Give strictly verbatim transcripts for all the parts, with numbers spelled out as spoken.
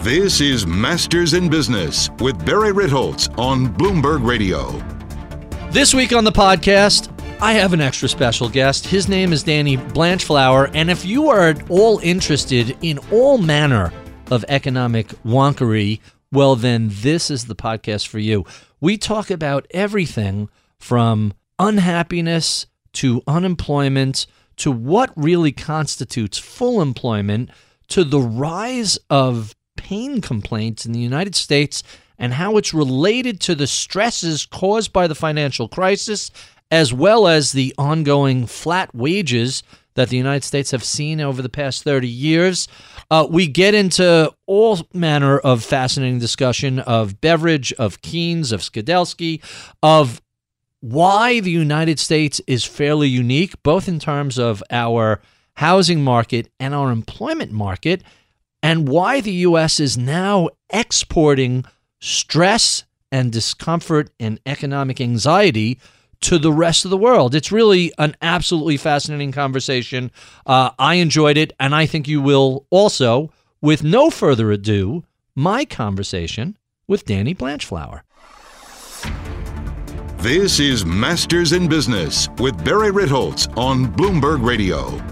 This is Masters in Business with Barry Ritholtz on Bloomberg Radio. This week on the podcast, I have an extra special guest. His name is Danny Blanchflower, and if you are at all interested in all manner of economic wonkery, well then this is the podcast for you. We talk about everything from unhappiness to unemployment to what really constitutes full employment to the rise of pain complaints in the United States and how it's related to the stresses caused by the financial crisis, as well as the ongoing flat wages that the United States have seen over the past thirty years. Uh, we get into all manner of fascinating discussion of Beveridge, of Keynes, of Skidelsky, of why the United States is fairly unique, both in terms of our housing market and our employment market, and why the U S is now exporting stress and discomfort and economic anxiety to the rest of the world. It's really an absolutely fascinating conversation. Uh, I enjoyed it, and I think you will also. With no further ado, my conversation with Danny Blanchflower. This is Masters in Business with Barry Ritholtz on Bloomberg Radio.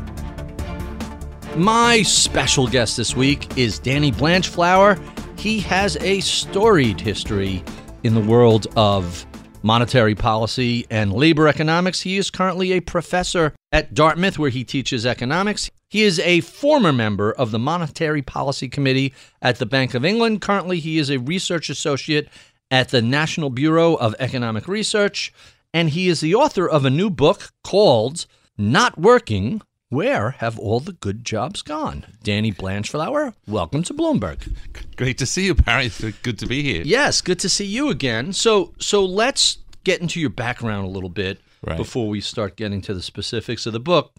My special guest this week is Danny Blanchflower. He has a storied history in the world of monetary policy and labor economics. He is currently a professor at Dartmouth, where he teaches economics. He is a former member of the Monetary Policy Committee at the Bank of England. Currently, he is a research associate at the National Bureau of Economic Research, and he is the author of a new book called Not Working, Where Have All the Good Jobs Gone? Danny Blanchflower, welcome to Bloomberg. Great to see you, Barry. It's good to be here. Yes, good to see you again. So so let's get into your background a little bit right. before we start getting to the specifics of the book.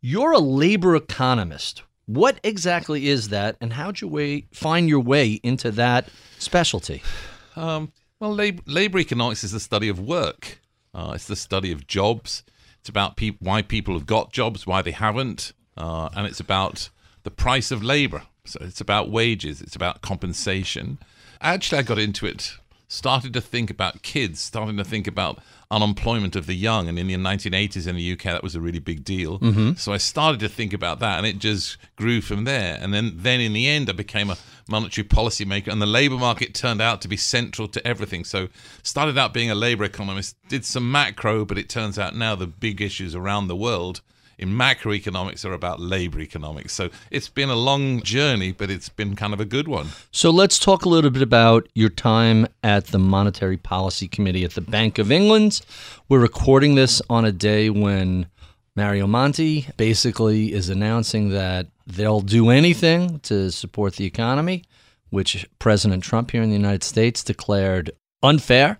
You're a labor economist. What exactly is that, and how'd you way, find your way into that specialty? Um, well, lab- labor economics is the study of work. Uh, it's the study of jobs. It's about pe- why people have got jobs, why they haven't, uh, and it's about the price of labor. So it's about wages. It's about compensation. Actually, I got into it, started to think about kids, starting to think about unemployment of the young. And in the nineteen eighties in the U K, that was a really big deal. Mm-hmm. So I started to think about that, and it just grew from there. And then, then in the end, I became a monetary policymaker, and the labor market turned out to be central to everything. So started out being a labor economist, did some macro, but it turns out now the big issues around the world in macroeconomics are about labor economics. So it's been a long journey, but it's been kind of a good one. So let's talk a little bit about your time at the Monetary Policy Committee at the Bank of England. We're recording this on a day when Mario Monti basically is announcing that they'll do anything to support the economy, which President Trump here in the United States declared unfair.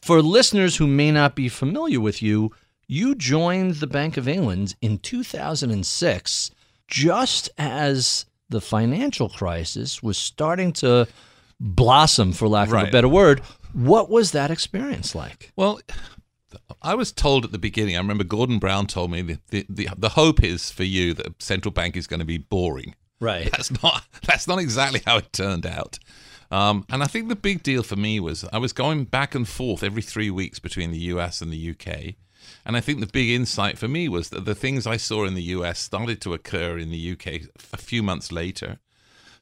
For listeners who may not be familiar with you, you joined the Bank of England in two thousand six, just as the financial crisis was starting to blossom, for lack of right. a better word. What was that experience like? Well, I was told at the beginning, I remember Gordon Brown told me that the, the, the hope is for you that a central bank is going to be boring. Right. That's not, that's not exactly how it turned out. Um, and I think the big deal for me was I was going back and forth every three weeks between the U S and the U K. And I think the big insight for me was that the things I saw in the U S started to occur in the U K a few months later.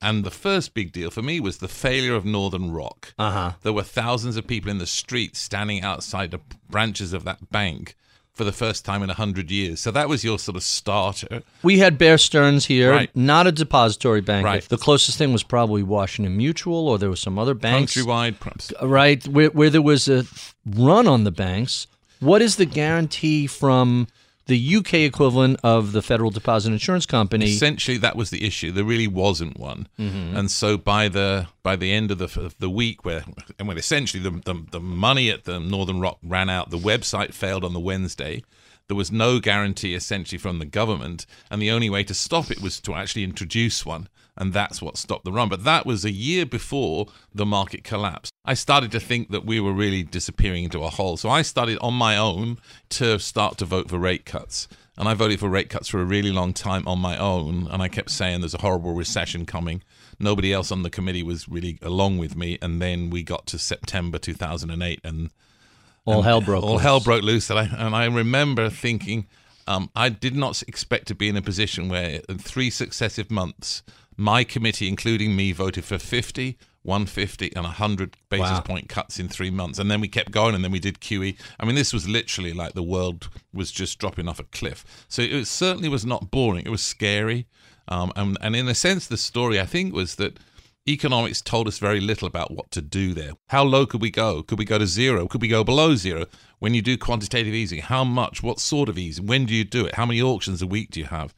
And the first big deal for me was the failure of Northern Rock. Uh-huh. There were thousands of people in the streets standing outside the branches of that bank for the first time in one hundred years. So that was your sort of starter. We had Bear Stearns here, right. Not a depository bank. Right. The closest thing was probably Washington Mutual, or there was some other banks. Countrywide, perhaps. Right, where, where there was a run on the banks. What is the guarantee from the U K equivalent of the Federal Deposit Insurance Company? Essentially, that was the issue. There really wasn't one. Mm-hmm. And so by the by the end of the of the week, where and when essentially the, the the money at the Northern Rock ran out, the website failed on the Wednesday. There was no guarantee essentially from the government, and the only way to stop it was to actually introduce one, and that's what stopped the run. But that was a year before the market collapsed. I started to think that we were really disappearing into a hole, so I started on my own to start to vote for rate cuts. And I voted for rate cuts for a really long time on my own, and I kept saying there's a horrible recession coming. Nobody else on the committee was really along with me, and then we got to September two thousand eight, and All and hell broke all loose. All hell broke loose. And I, and I remember thinking, um, I did not expect to be in a position where in three successive months, my committee, including me, voted for fifty, one hundred fifty, and one hundred basis wow. point cuts in three months. And then we kept going, and then we did Q E. I mean, this was literally like the world was just dropping off a cliff. So it certainly was not boring. It was scary. Um, and, and in a sense, the story, I think, was that economics told us very little about what to do there. How low could we go? Could we go to zero? Could we go below zero? When you do quantitative easing, how much? What sort of easing? When do you do it? How many auctions a week do you have?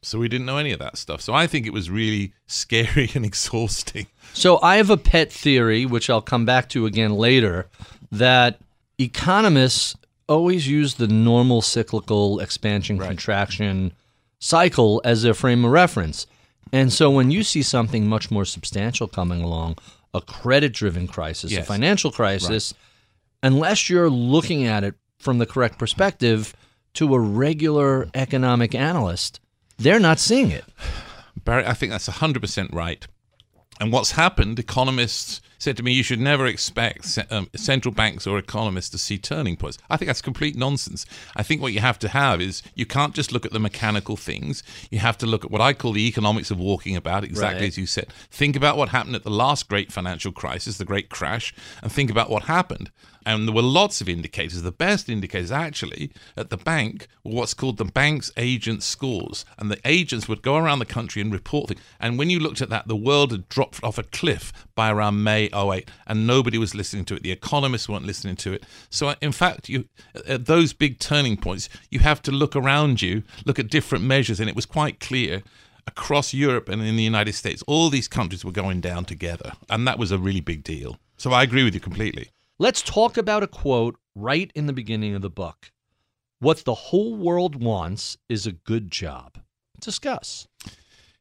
So we didn't know any of that stuff. So I think it was really scary and exhausting. So I have a pet theory, which I'll come back to again later, that economists always use the normal cyclical expansion, right. contraction cycle as their frame of reference. And so when you see something much more substantial coming along, a credit-driven crisis, yes. a financial crisis, right. unless you're looking at it from the correct perspective to a regular economic analyst, they're not seeing it. Barry, I think that's one hundred percent right. And what's happened, economists said to me, you should never expect um, central banks or economists to see turning points. I think that's complete nonsense. I think what you have to have is you can't just look at the mechanical things. You have to look at what I call the economics of walking about, exactly right. as you said. Think about what happened at the last great financial crisis, the great crash, and think about what happened. And there were lots of indicators. The best indicators, actually, at the bank were what's called the bank's agent scores. And the agents would go around the country and report things. And when you looked at that, the world had dropped off a cliff by around May oh eight, and nobody was listening to it. The economists weren't listening to it. So, in fact, you at those big turning points, you have to look around you, look at different measures. And it was quite clear across Europe and in the United States, all these countries were going down together. And that was a really big deal. So I agree with you completely. Let's talk about a quote right in the beginning of the book. What the whole world wants is a good job. Discuss.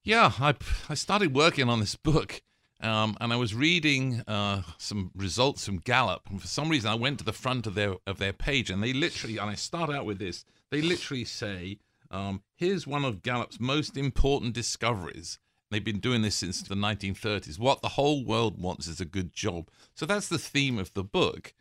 Yeah, I, I started working on this book, um, and I was reading uh, some results from Gallup. And for some reason, I went to the front of their of their page, and they literally, and I start out with this, they literally say, um, here's one of Gallup's most important discoveries. They've been doing this since the nineteen thirties. What the whole world wants is a good job. So that's the theme of the book.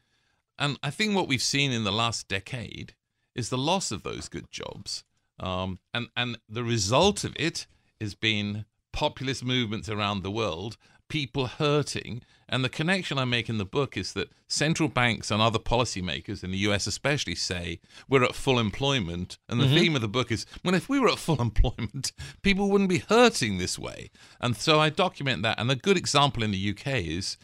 And I think what we've seen in the last decade is the loss of those good jobs. Um, and, and the result of it has been populist movements around the world, people hurting. And the connection I make in the book is that central banks and other policymakers in the U S especially say we're at full employment. And the mm-hmm. theme of the book is, well, if we were at full employment, people wouldn't be hurting this way. And so I document that. And a good example in the U K is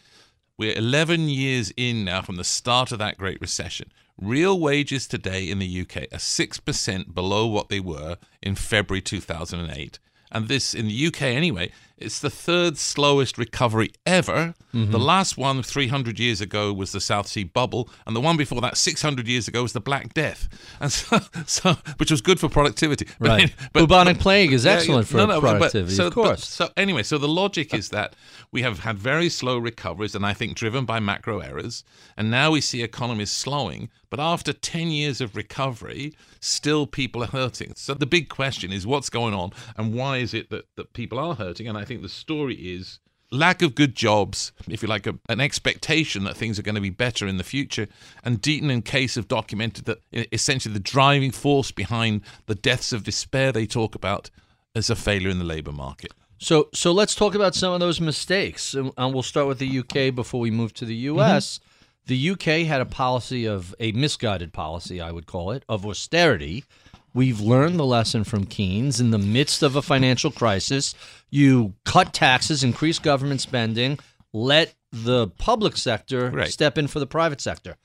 we're eleven years in now from the start of that Great Recession. Real wages today in the U K are six percent below what they were in February two thousand eight. And this, in the U K anyway, it's the third slowest recovery ever. Mm-hmm. The last one three hundred years ago was the South Sea Bubble. And the one before that six hundred years ago was the Black Death, and so, so, which was good for productivity. But, right. But, Bubonic but, plague is excellent yeah, yeah, for no, no, productivity, but, so, of course. But, so anyway, so the logic is that we have had very slow recoveries, and I think driven by macro errors. And now we see economies slowing. But after ten years of recovery, still people are hurting. So the big question is what's going on and why is it that, that people are hurting? And I I think the story is lack of good jobs, if you like, a, an expectation that things are going to be better in the future. And Deaton and Case have documented that essentially the driving force behind the deaths of despair they talk about is a failure in the labour market. So so let's talk about some of those mistakes. And we'll start with the U K before we move to the U S. Mm-hmm. The U K had a policy of, a misguided policy, I would call it, of austerity. We've learned the lesson from Keynes. In the midst of a financial crisis, you cut taxes, increase government spending, let the public sector right. step in for the private sector.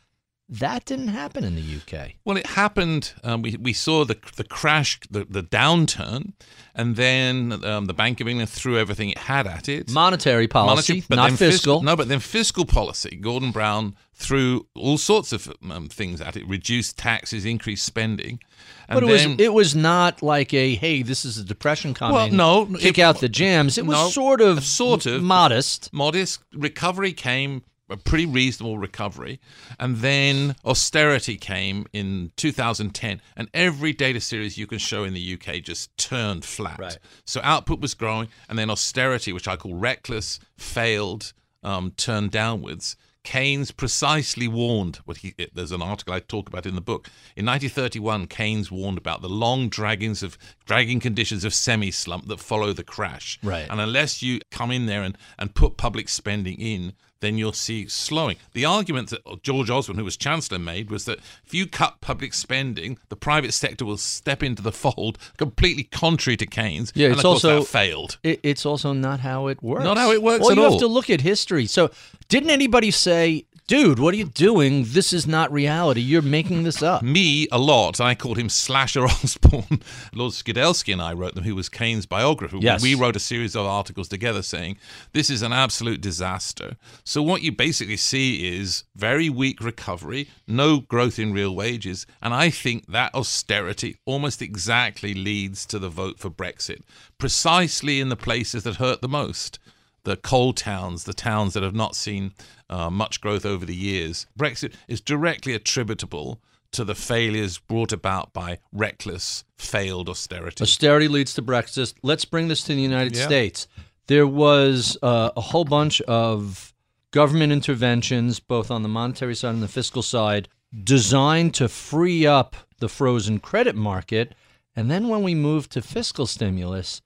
That didn't happen in the U K. Well, it happened. Um, we we saw the the crash, the, the downturn, and then um, the Bank of England threw everything it had at it. Monetary policy, Monetary, but not fiscal. Fis- no, but then fiscal policy. Gordon Brown threw all sorts of um, things at it, reduced taxes, increased spending. And but it, then, was, it was not like a, hey, this is a depression coming, well, no, kick it, out the jams. It was no, sort of sort of modest. Modest. Recovery came. A pretty reasonable recovery, and then austerity came in two thousand ten, and every data series you can show in the U K just turned flat. Right. So output was growing, and then austerity, which I call reckless, failed, um, turned downwards. Keynes precisely warned, what he, there's an article I talk about in the book, in nineteen thirty-one Keynes warned about the long draggings of dragging conditions of semi-slump that follow the crash. Right. And unless you come in there and, and put public spending in, then you'll see slowing. The argument that George Osborne, who was Chancellor, made was that if you cut public spending, the private sector will step into the fold, completely contrary to Keynes. Yeah, and it's of course also, that failed. It, it's also not how it works. Not how it works well, at all. Well, you have to look at history. So didn't anybody say, dude, what are you doing? This is not reality. You're making this up. Me, a lot. I called him Slasher Osborne. Lord Skidelsky and I wrote them, who was Keynes' biographer. Yes. We wrote a series of articles together saying, this is an absolute disaster. So what you basically see is very weak recovery, no growth in real wages, and I think that austerity almost exactly leads to the vote for Brexit, precisely in the places that hurt the most, the coal towns, the towns that have not seen uh, much growth over the years. Brexit is directly attributable to the failures brought about by reckless, failed austerity. Austerity leads to Brexit. Let's bring this to the United yeah. States. There was uh, a whole bunch of government interventions, both on the monetary side and the fiscal side, designed to free up the frozen credit market. And then when we move to fiscal stimulus,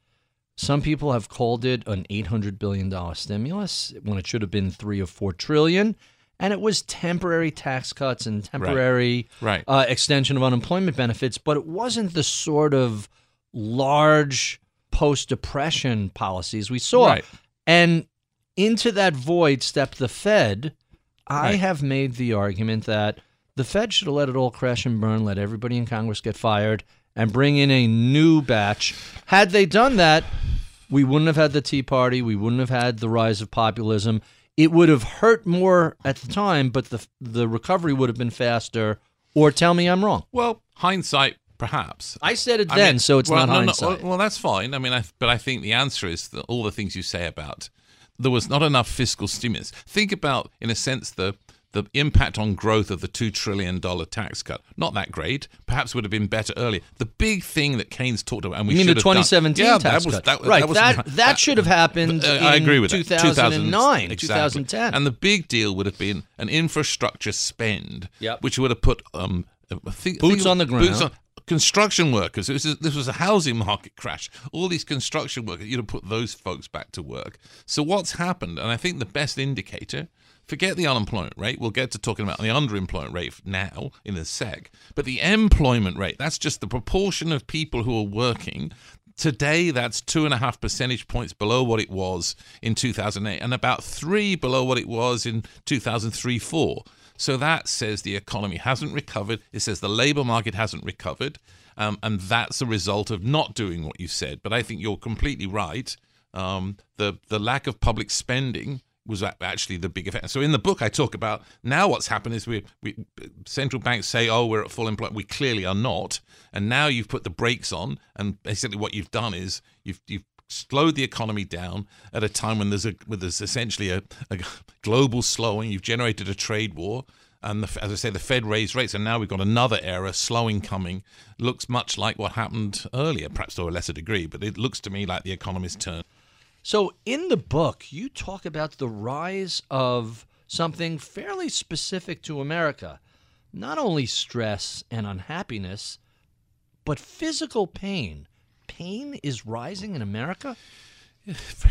some people have called it an eight hundred billion dollars stimulus when it should have been three or four trillion dollars. And it was temporary tax cuts and temporary right. Right. Uh, extension of unemployment benefits. But it wasn't the sort of large post-depression policies we saw. Right. And into that void stepped the Fed. I right. have made the argument that the Fed should have let it all crash and burn, let everybody in Congress get fired, and bring in a new batch. Had they done that, we wouldn't have had the Tea Party. We wouldn't have had the rise of populism. It would have hurt more at the time, but the the recovery would have been faster. Or tell me I'm wrong. Well, hindsight, perhaps. I said it I then, mean, so it's well, not no, hindsight. No, well, that's fine. I mean, I, but I think the answer is that all the things you say about there was not enough fiscal stimulus. Think about, in a sense, the the impact on growth of the two trillion dollars tax cut. Not that great. Perhaps would have been better earlier. The big thing that Keynes talked about, and we should have done. You mean the twenty seventeen yeah, tax cut? That, right, that, was, that, that, that should have happened uh, in I agree with two thousand nine, exactly. twenty ten. And the big deal would have been an infrastructure spend, yep. which would have put um, think, boots think, on the ground. Boots on, construction workers. This was, this was a housing market crash. All these construction workers, you'd have put those folks back to work. So what's happened, and I think the best indicator, forget the unemployment rate. We'll get to talking about the underemployment rate now in a sec. But the employment rate, that's just the proportion of people who are working. Today, that's two and a half percentage points below what it was in two thousand eight and about three below what it was in two thousand three, four. So that says the economy hasn't recovered. It says the labour market hasn't recovered. Um, and that's a result of not doing what you said. But I think you're completely right. Um, the, the lack of public spending was actually the big effect. So in the book, I talk about now what's happened is we, we central banks say, oh, we're at full employment. We clearly are not. And now you've put the brakes on. And basically what you've done is you've you've slowed the economy down at a time when there's a when there's essentially a, a global slowing. You've generated a trade war. And the, as I say, the Fed raised rates, and now we've got another era, slowing coming. Looks much like what happened earlier, perhaps to a lesser degree, but it looks to me like the economist's turn. So in the book, you talk about the rise of something fairly specific to America, not only stress and unhappiness, but physical pain. Pain is rising in America?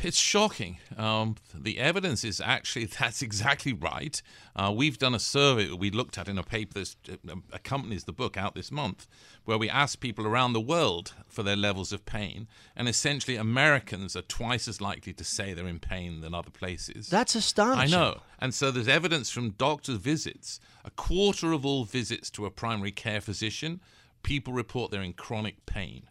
It's shocking. Um, the evidence is actually, that's exactly right. Uh, we've done a survey that we looked at in a paper that accompanies the book out this month, where we asked people around the world for their levels of pain. And essentially, Americans are twice as likely to say they're in pain than other places. That's astonishing. I know. And so there's evidence from doctor visits. A quarter of all visits to a primary care physician, people report they're in chronic pain.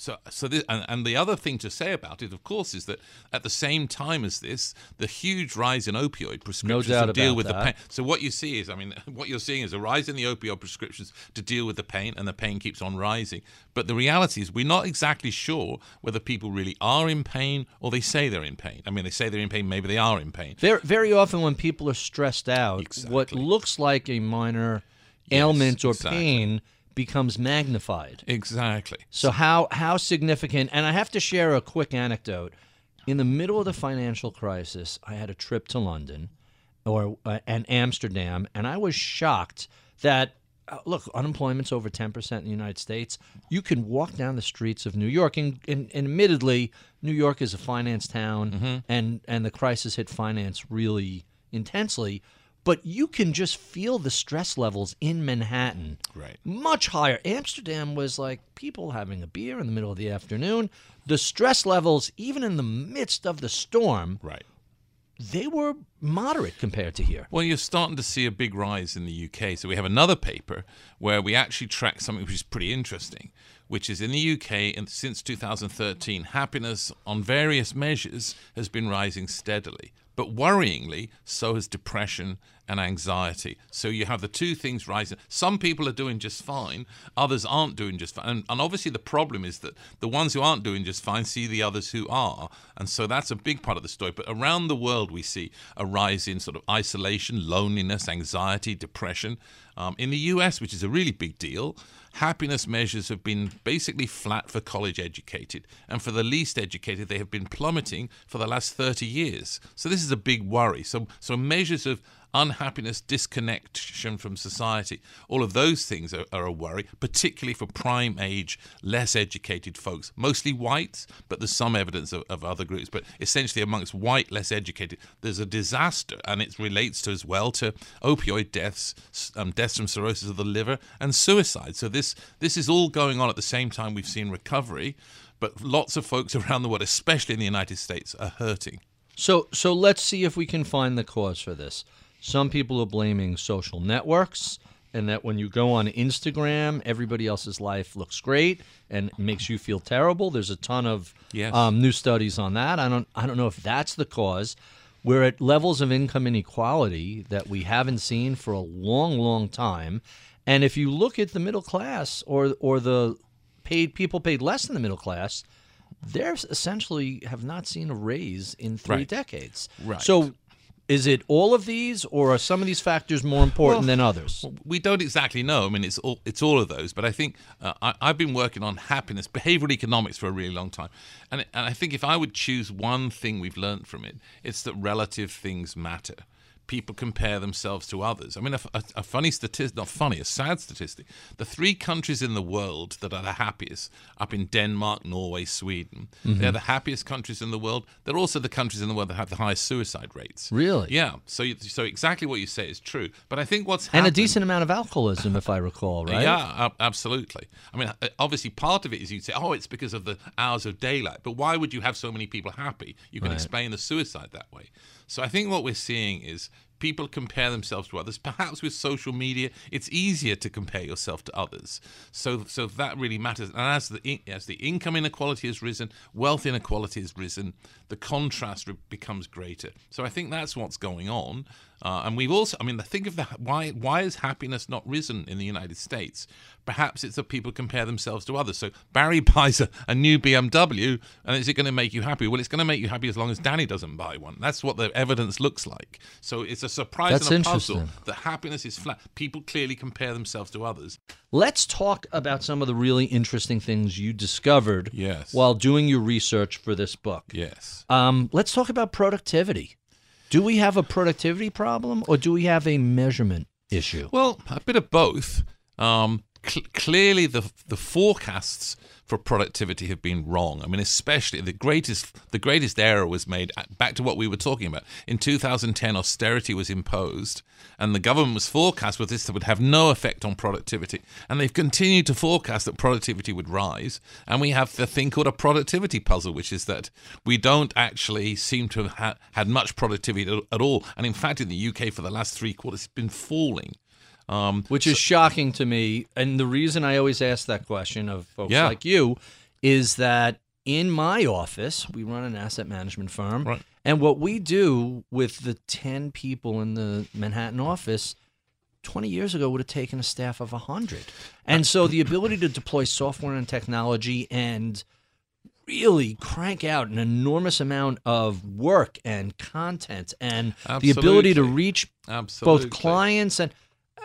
So, so this, and, and the other thing to say about it, of course, is that at the same time as this, the huge rise in opioid prescriptions no to deal with that. the pain. So what you see is, I mean, what you're seeing is a rise in the opioid prescriptions to deal with the pain, and the pain keeps on rising. But the reality is we're not exactly sure whether people really are in pain or they say they're in pain. I mean, they say they're in pain, maybe they are in pain. Very, very often when people are stressed out, exactly. what looks like a minor yes, ailment or exactly. pain becomes magnified. Exactly. So how how significant, and I have to share a quick anecdote. In the middle of the financial crisis, I had a trip to London or uh, and Amsterdam, and I was shocked that, uh, look, unemployment's over ten percent in the United States. You can walk down the streets of New York, and, and, and admittedly, New York is a finance town, mm-hmm. and, and the crisis hit finance really intensely. But you can just feel the stress levels in Manhattan right. much higher. Amsterdam was like people having a beer in the middle of the afternoon. The stress levels, even in the midst of the storm, right. they were moderate compared to here. Well, you're starting to see a big rise in the U K. So we have another paper where we actually track something which is pretty interesting, which is in the U K, and since two thousand thirteen, happiness on various measures has been rising steadily. But worryingly, so has depression and anxiety. So you have the two things rising. Some people are doing just fine. Others aren't doing just fine. And, and obviously the problem is that the ones who aren't doing just fine see the others who are. And so that's a big part of the story. But around the world, we see a rise in sort of isolation, loneliness, anxiety, depression. Um, in the U S, which is a really big deal, happiness measures have been basically flat for college educated. And for the least educated, they have been plummeting for the last thirty years. So this is a big worry. So, so measures of unhappiness, disconnection from society, all of those things are, are a worry, particularly for prime age, less educated folks, mostly whites, but there's some evidence of, of other groups. But essentially amongst white, less educated, there's a disaster, and it relates to as well to opioid deaths, um, deaths from cirrhosis of the liver, and suicide. So this this is all going on at the same time we've seen recovery, but lots of folks around the world, especially in the United States, are hurting. So, so let's see if we can find the cause for this. Some people are blaming social networks, and that when you go on Instagram, everybody else's life looks great and makes you feel terrible. There's a ton of yes. um, new studies on that. I don't, I don't know if that's the cause. We're at levels of income inequality that we haven't seen for a long, long time. And if you look at the middle class or or the paid people paid less than the middle class, they're essentially have not seen a raise in three right. decades. Right. So. Is it all of these, or are some of these factors more important well, than others? We don't exactly know. I mean, it's all, it's all of those. But I think uh, I, I've been working on happiness, behavioral economics for a really long time. And, and I think if I would choose one thing we've learned from it, it's that relative things matter. People compare themselves to others. I mean, a, a, a funny statistic, not funny, a sad statistic. The three countries in the world that are the happiest, up in Denmark, Norway, Sweden, mm-hmm. they're the happiest countries in the world. They're also the countries in the world that have the highest suicide rates. Really? Yeah. So you, so exactly what you say is true. But I think what's happened... And a decent amount of alcoholism, if I recall, right? Yeah, absolutely. I mean, obviously part of it is you'd say, oh, it's because of the hours of daylight. But why would you have so many people happy? You can right. explain the suicide that way. So I think what we're seeing is people compare themselves to others. Perhaps with social media, it's easier to compare yourself to others. So so that really matters. And as the as the income inequality has risen, wealth inequality has risen, the contrast becomes greater. So I think that's what's going on. Uh, and we've also, I mean, think of the, why why is happiness not risen in the United States? Perhaps it's that people compare themselves to others. So Barry buys a, a new B M W, and is it going to make you happy? Well, it's going to make you happy as long as Danny doesn't buy one. That's what the evidence looks like. So it's a a surprise That's and a puzzle that happiness is flat. People clearly compare themselves to others. Let's talk about some of the really interesting things you discovered yes. while doing your research for this book. Yes. Um, let's talk about productivity. Do we have a productivity problem, or do we have a measurement issue? Well, a bit of both. Um, cl- clearly, the the forecasts for productivity have been wrong. I mean, especially the greatest the greatest error was made back to what we were talking about. In two thousand ten, austerity was imposed, and the government was forecast with this that would have no effect on productivity. And they've continued to forecast that productivity would rise. And we have the thing called a productivity puzzle, which is that we don't actually seem to have ha- had much productivity at, at all. And in fact, in the U K for the last three quarters, it's been falling. Um, Which is so, shocking to me, and the reason I always ask that question of folks yeah. like you is that in my office, we run an asset management firm, right. and what we do with the ten people in the Manhattan office twenty years ago would have taken a staff of one hundred. And so the ability to deploy software and technology and really crank out an enormous amount of work and content and Absolutely. the ability to reach Absolutely. both clients and...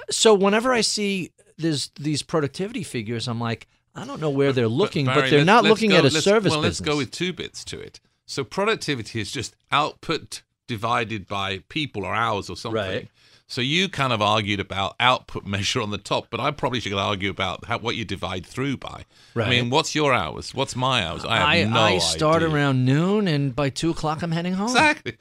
So whenever I see there's these productivity figures, I'm like, I don't know where they're looking, but, Barry, but they're not looking go, at a service well, business. Well, let's go with two bits to it. So productivity is just output divided by people or hours or something. Right. So you kind of argued about output measure on the top, but I probably should argue about how, what you divide through by. Right. I mean, what's your hours? What's my hours? I have I, no idea. I start idea. around noon, and by two o'clock I'm heading home. Exactly.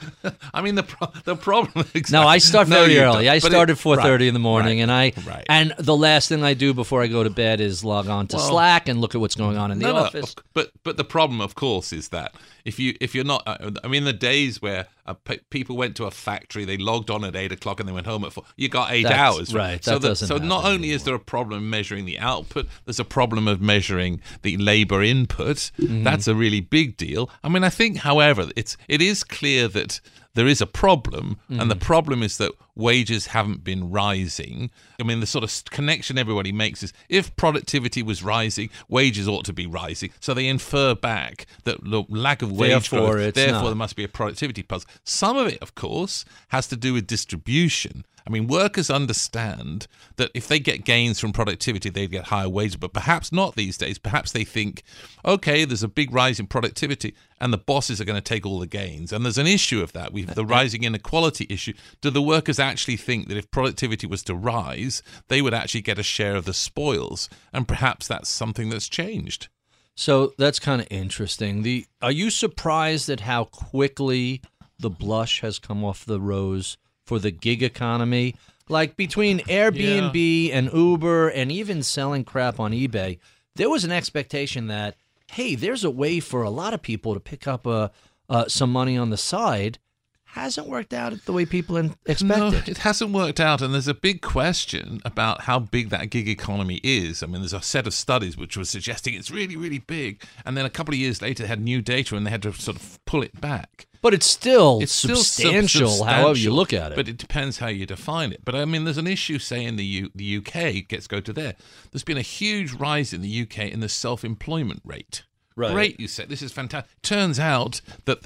I mean, the pro- the problem exactly. No, I start very no, early. Don't. I but start it, at four thirty right, in the morning, right, and I right. and the last thing I do before I go to bed is log on to well, Slack and look at what's going on in the no, office. No, but but the problem, of course, is that if, you, if you're not – I mean, the days where uh, pe- people went to a factory, they logged on at eight o'clock and they went home. You got eight That's, hours, right? right. So, that the, so not only anymore. is there a problem measuring the output, there's a problem of measuring the labor input. Mm. That's a really big deal. I mean, I think, however, it's it is clear that there is a problem, mm. and the problem is that wages haven't been rising. I mean, the sort of connection everybody makes is if productivity was rising, wages ought to be rising. So they infer back that look, lack of wage therefore, growth, therefore not. there must be a productivity puzzle. Some of it, of course, has to do with distribution. I mean, workers understand that if they get gains from productivity, they get higher wages, but perhaps not these days. Perhaps they think, okay, there's a big rise in productivity and the bosses are going to take all the gains. And there's an issue of that. We've the rising inequality issue. Do the workers actually think that if productivity was to rise, they would actually get a share of the spoils? And perhaps that's something that's changed. So that's kind of interesting. The, are you surprised at how quickly the blush has come off the rose for the gig economy? Like between Airbnb yeah. and Uber and even selling crap on eBay, there was an expectation that, hey, there's a way for a lot of people to pick up uh, uh, some money on the side. Hasn't worked out the way people expected. No, it hasn't worked out, and there's a big question about how big that gig economy is. I mean, there's a set of studies which were suggesting it's really, really big, and then a couple of years later they had new data and they had to sort of pull it back. But it's still it's substantial, still however you look at it. But it depends how you define it. But I mean, there's an issue, say, in the U- the U K, let's go to there. There's been a huge rise in the U K in the self-employment rate. Right. Great, you said. This is fantastic. Turns out that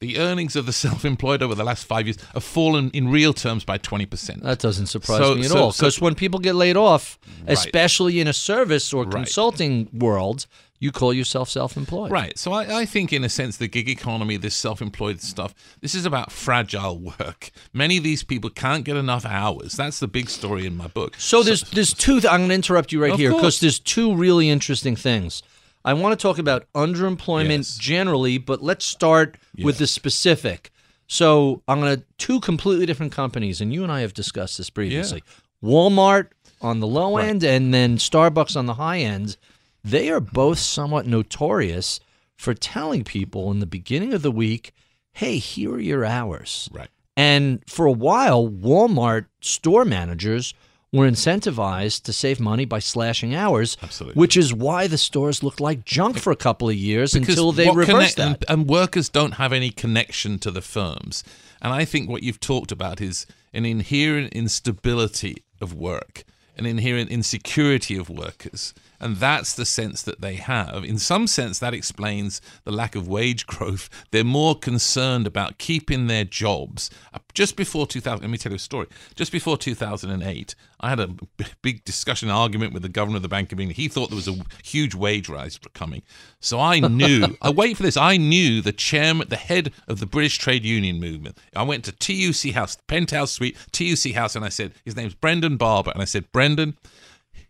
the earnings of the self-employed over the last five years have fallen in real terms by twenty percent. That doesn't surprise so, me at so, all. Because so, when people get laid off, right. especially in a service or consulting right. world, you call yourself self-employed. Right. So I, I think, in a sense, the gig economy, this self-employed stuff, this is about fragile work. Many of these people can't get enough hours. That's the big story in my book. So, so there's there's two th- – I'm going to interrupt you right here because there's two really interesting things. I want to talk about underemployment yes. generally, but let's start yes. with the specific. So I'm going to – two completely different companies, and you and I have discussed this previously. Yeah. Walmart on the low right. end and then Starbucks on the high end. They are both somewhat notorious for telling people in the beginning of the week, hey, here are your hours. Right. And for a while, Walmart store managers were incentivized to save money by slashing hours, Absolutely. which is why the stores looked like junk for a couple of years because until they reversed connect- that. And, and workers don't have any connection to the firms. And I think what you've talked about is an inherent instability of work, an inherent insecurity of workers. And that's the sense that they have. In some sense, that explains the lack of wage growth. They're more concerned about keeping their jobs. Just before two thousand, let me tell you a story. Just before two thousand eight, I had a big discussion argument with the governor of the Bank of England. He thought there was a huge wage rise coming. So I knew, I wait for this, I knew the chairman, the head of the British trade union movement. I went to T U C House, Penthouse Suite, T U C House, and I said, his name's Brendan Barber. And I said, Brendan,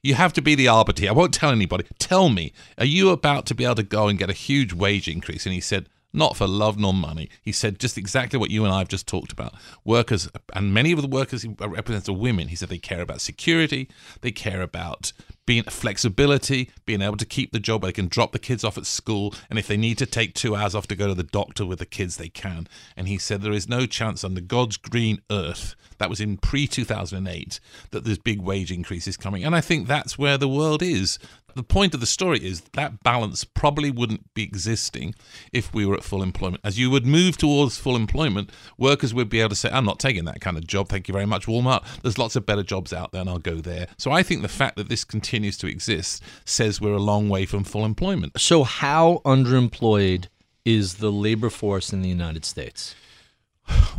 you have to be the arbiter. I won't tell anybody. Tell me, are you about to be able to go and get a huge wage increase? And he said, not for love nor money. He said just exactly what you and I have just talked about. Workers, and many of the workers he represents are women. He said they care about security. They care about being flexibility, being able to keep the job where they can drop the kids off at school. And if they need to take two hours off to go to the doctor with the kids, they can. And he said there is no chance under God's green earth, that was in pre two thousand eight, that there's big wage increases coming. And I think that's where the world is. The point of the story is that balance probably wouldn't be existing if we were at full employment. As you would move towards full employment, workers would be able to say, I'm not taking that kind of job. Thank you very much, Walmart. There's lots of better jobs out there and I'll go there. So I think the fact that this continues to exist says we're a long way from full employment. So how underemployed is the labor force in the United States?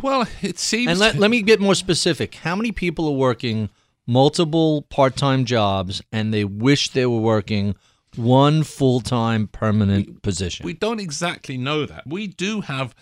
Well, it seems... And let, let me get more specific. How many people are working multiple part-time jobs, and they wish they were working one full-time permanent we, position? We don't exactly know that. We do have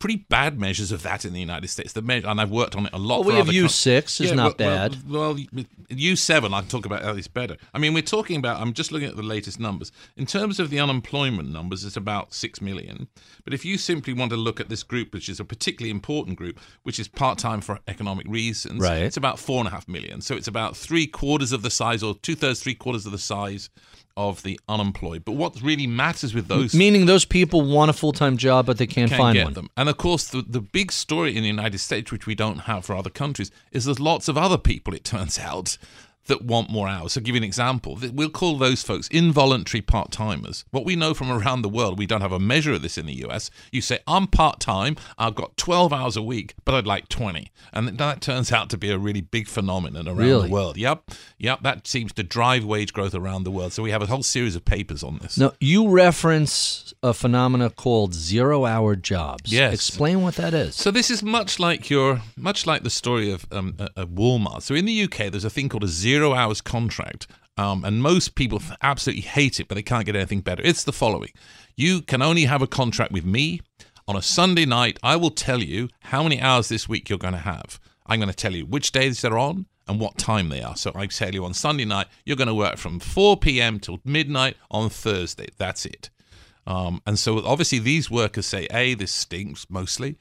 pretty bad measures of that in the United States. The measure, and I've worked on it a lot. Well, for we have U six, is yeah, not well, bad. Well, well, U seven, I'll talk about how it's better. I mean, we're talking about, I'm just looking at the latest numbers. In terms of the unemployment numbers, it's about six million. But if you simply want to look at this group, which is a particularly important group, which is part-time for economic reasons, right, it's about four point five million. So it's about three-quarters of the size, or two-thirds, three-quarters of the size of the unemployed. But what really matters with those... Meaning those people want a full-time job, but they can't, can't find one. Them. And of course, the, the big story in the United States, which we don't have for other countries, is there's lots of other people, it turns out, that want more hours. So I'll give you an example. We'll call those folks involuntary part-timers. What we know from around the world, we don't have a measure of this in the U S. You say, I'm part-time, I've got twelve hours a week, but I'd like twenty. And that turns out to be a really big phenomenon around really? the world. Yep, yep, that seems to drive wage growth around the world. So we have a whole series of papers on this. Now, you reference a phenomena called zero-hour jobs. Yes. Explain what that is. So this is much like your, much like the story of um, uh, Walmart. So in the U K, there's a thing called a zero Zero hours contract, um, and most people absolutely hate it, but they can't get anything better. It's the following. You can only have a contract with me. On a Sunday night, I will tell you how many hours this week you're going to have. I'm going to tell you which days they're on and what time they are. So I tell you on Sunday night, you're going to work from four p.m. till midnight on Thursday. That's it. Um, and so obviously these workers say, A, this stinks mostly,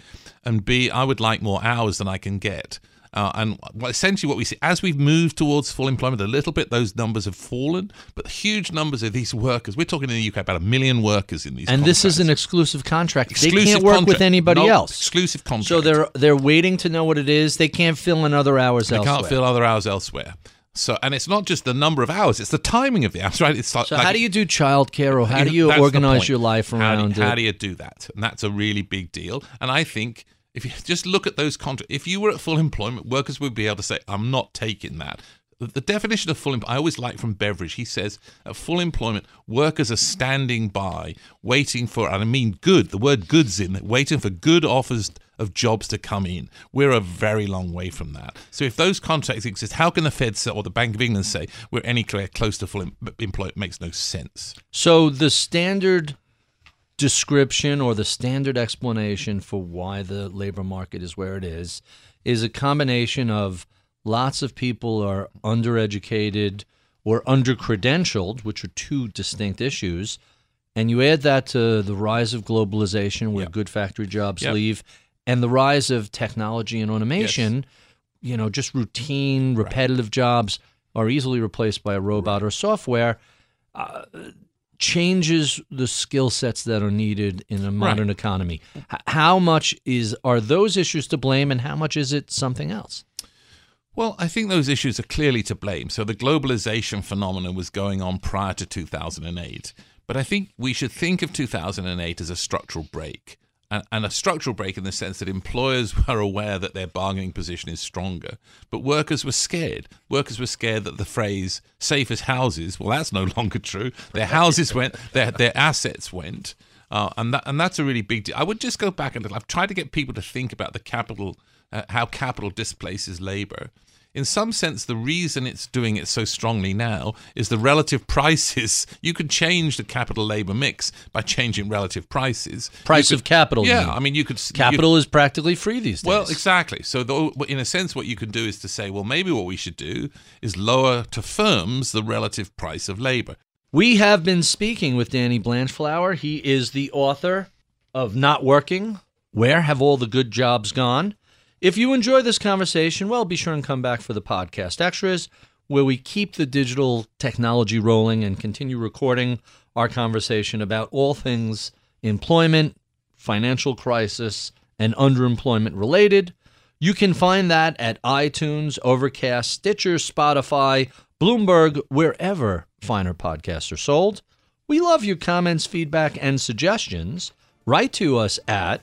and B, I would like more hours than I can get. Uh, and essentially what we see, as we've moved towards full employment a little bit, those numbers have fallen. But huge numbers of these workers, we're talking in the U K about a million workers in these And contracts. This is an exclusive contract. Exclusive they can't work contract. with anybody no, else. Exclusive contract. So they're they're waiting to know what it is. They can't fill in other hours they elsewhere. They can't fill other hours elsewhere. So, and it's not just the number of hours, it's the timing of the hours, right? It's like, so how do you do childcare, or how do you organize your life around how do, it? How do you do that? And that's a really big deal. And I think... If you just look at those contracts, if you were at full employment, workers would be able to say, I'm not taking that. The definition of full employment, I always like from Beveridge, he says, at full employment, workers are standing by, waiting for, and I mean good, the word good's in, waiting for good offers of jobs to come in. We're a very long way from that. So if those contracts exist, how can the Fed or the Bank of England say we're anywhere close to full em- employment? Makes no sense. So the standard... description or the standard explanation for why the labor market is where it is is a combination of lots of people are undereducated or undercredentialed, which are two distinct issues, and you add that to the rise of globalization where yep. good factory jobs yep. leave, and the rise of technology and automation, yes. you know, just routine, repetitive right. jobs are easily replaced by a robot right. or software. Uh, changes the skill sets that are needed in a modern right. economy. H- how much is are those issues to blame, and how much is it something else? Well, I think those issues are clearly to blame. So the globalization phenomenon was going on prior to two thousand eight. But I think we should think of two thousand eight as a structural break. and, and a structural break in the sense that employers were aware that their bargaining position is stronger, but workers were scared. Workers were scared that the phrase safe as houses, well, that's no longer true. Their houses went, their their assets went, uh, and, that, and that's a really big deal. I would just go back a little. I've tried to get people to think about the capital, uh, how capital displaces labor. In some sense, the reason it's doing it so strongly now is the relative prices. You can change the capital-labor mix by changing relative prices. Price could, of capital. Yeah, mean. I mean, you could... Capital you could, is practically free these days. Well, exactly. So the, in a sense, what you can do is to say, well, maybe what we should do is lower to firms the relative price of labor. We have been speaking with Danny Blanchflower. He is the author of Not Working, Where Have All the Good Jobs Gone? If you enjoy this conversation, well, be sure and come back for the podcast extras, where we keep the digital technology rolling and continue recording our conversation about all things employment, financial crisis, and underemployment related. You can find that at iTunes, Overcast, Stitcher, Spotify, Bloomberg, wherever finer podcasts are sold. We love your comments, feedback, and suggestions. Write to us at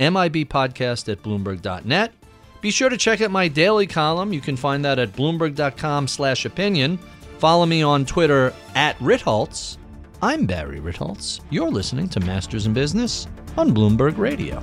M I B podcast at bloomberg dot net. Be sure to check out my daily column. You can find that at bloomberg dot com slash opinion. Follow me on Twitter at Ritholtz. I'm Barry Ritholtz. You're listening to Masters in Business on Bloomberg Radio.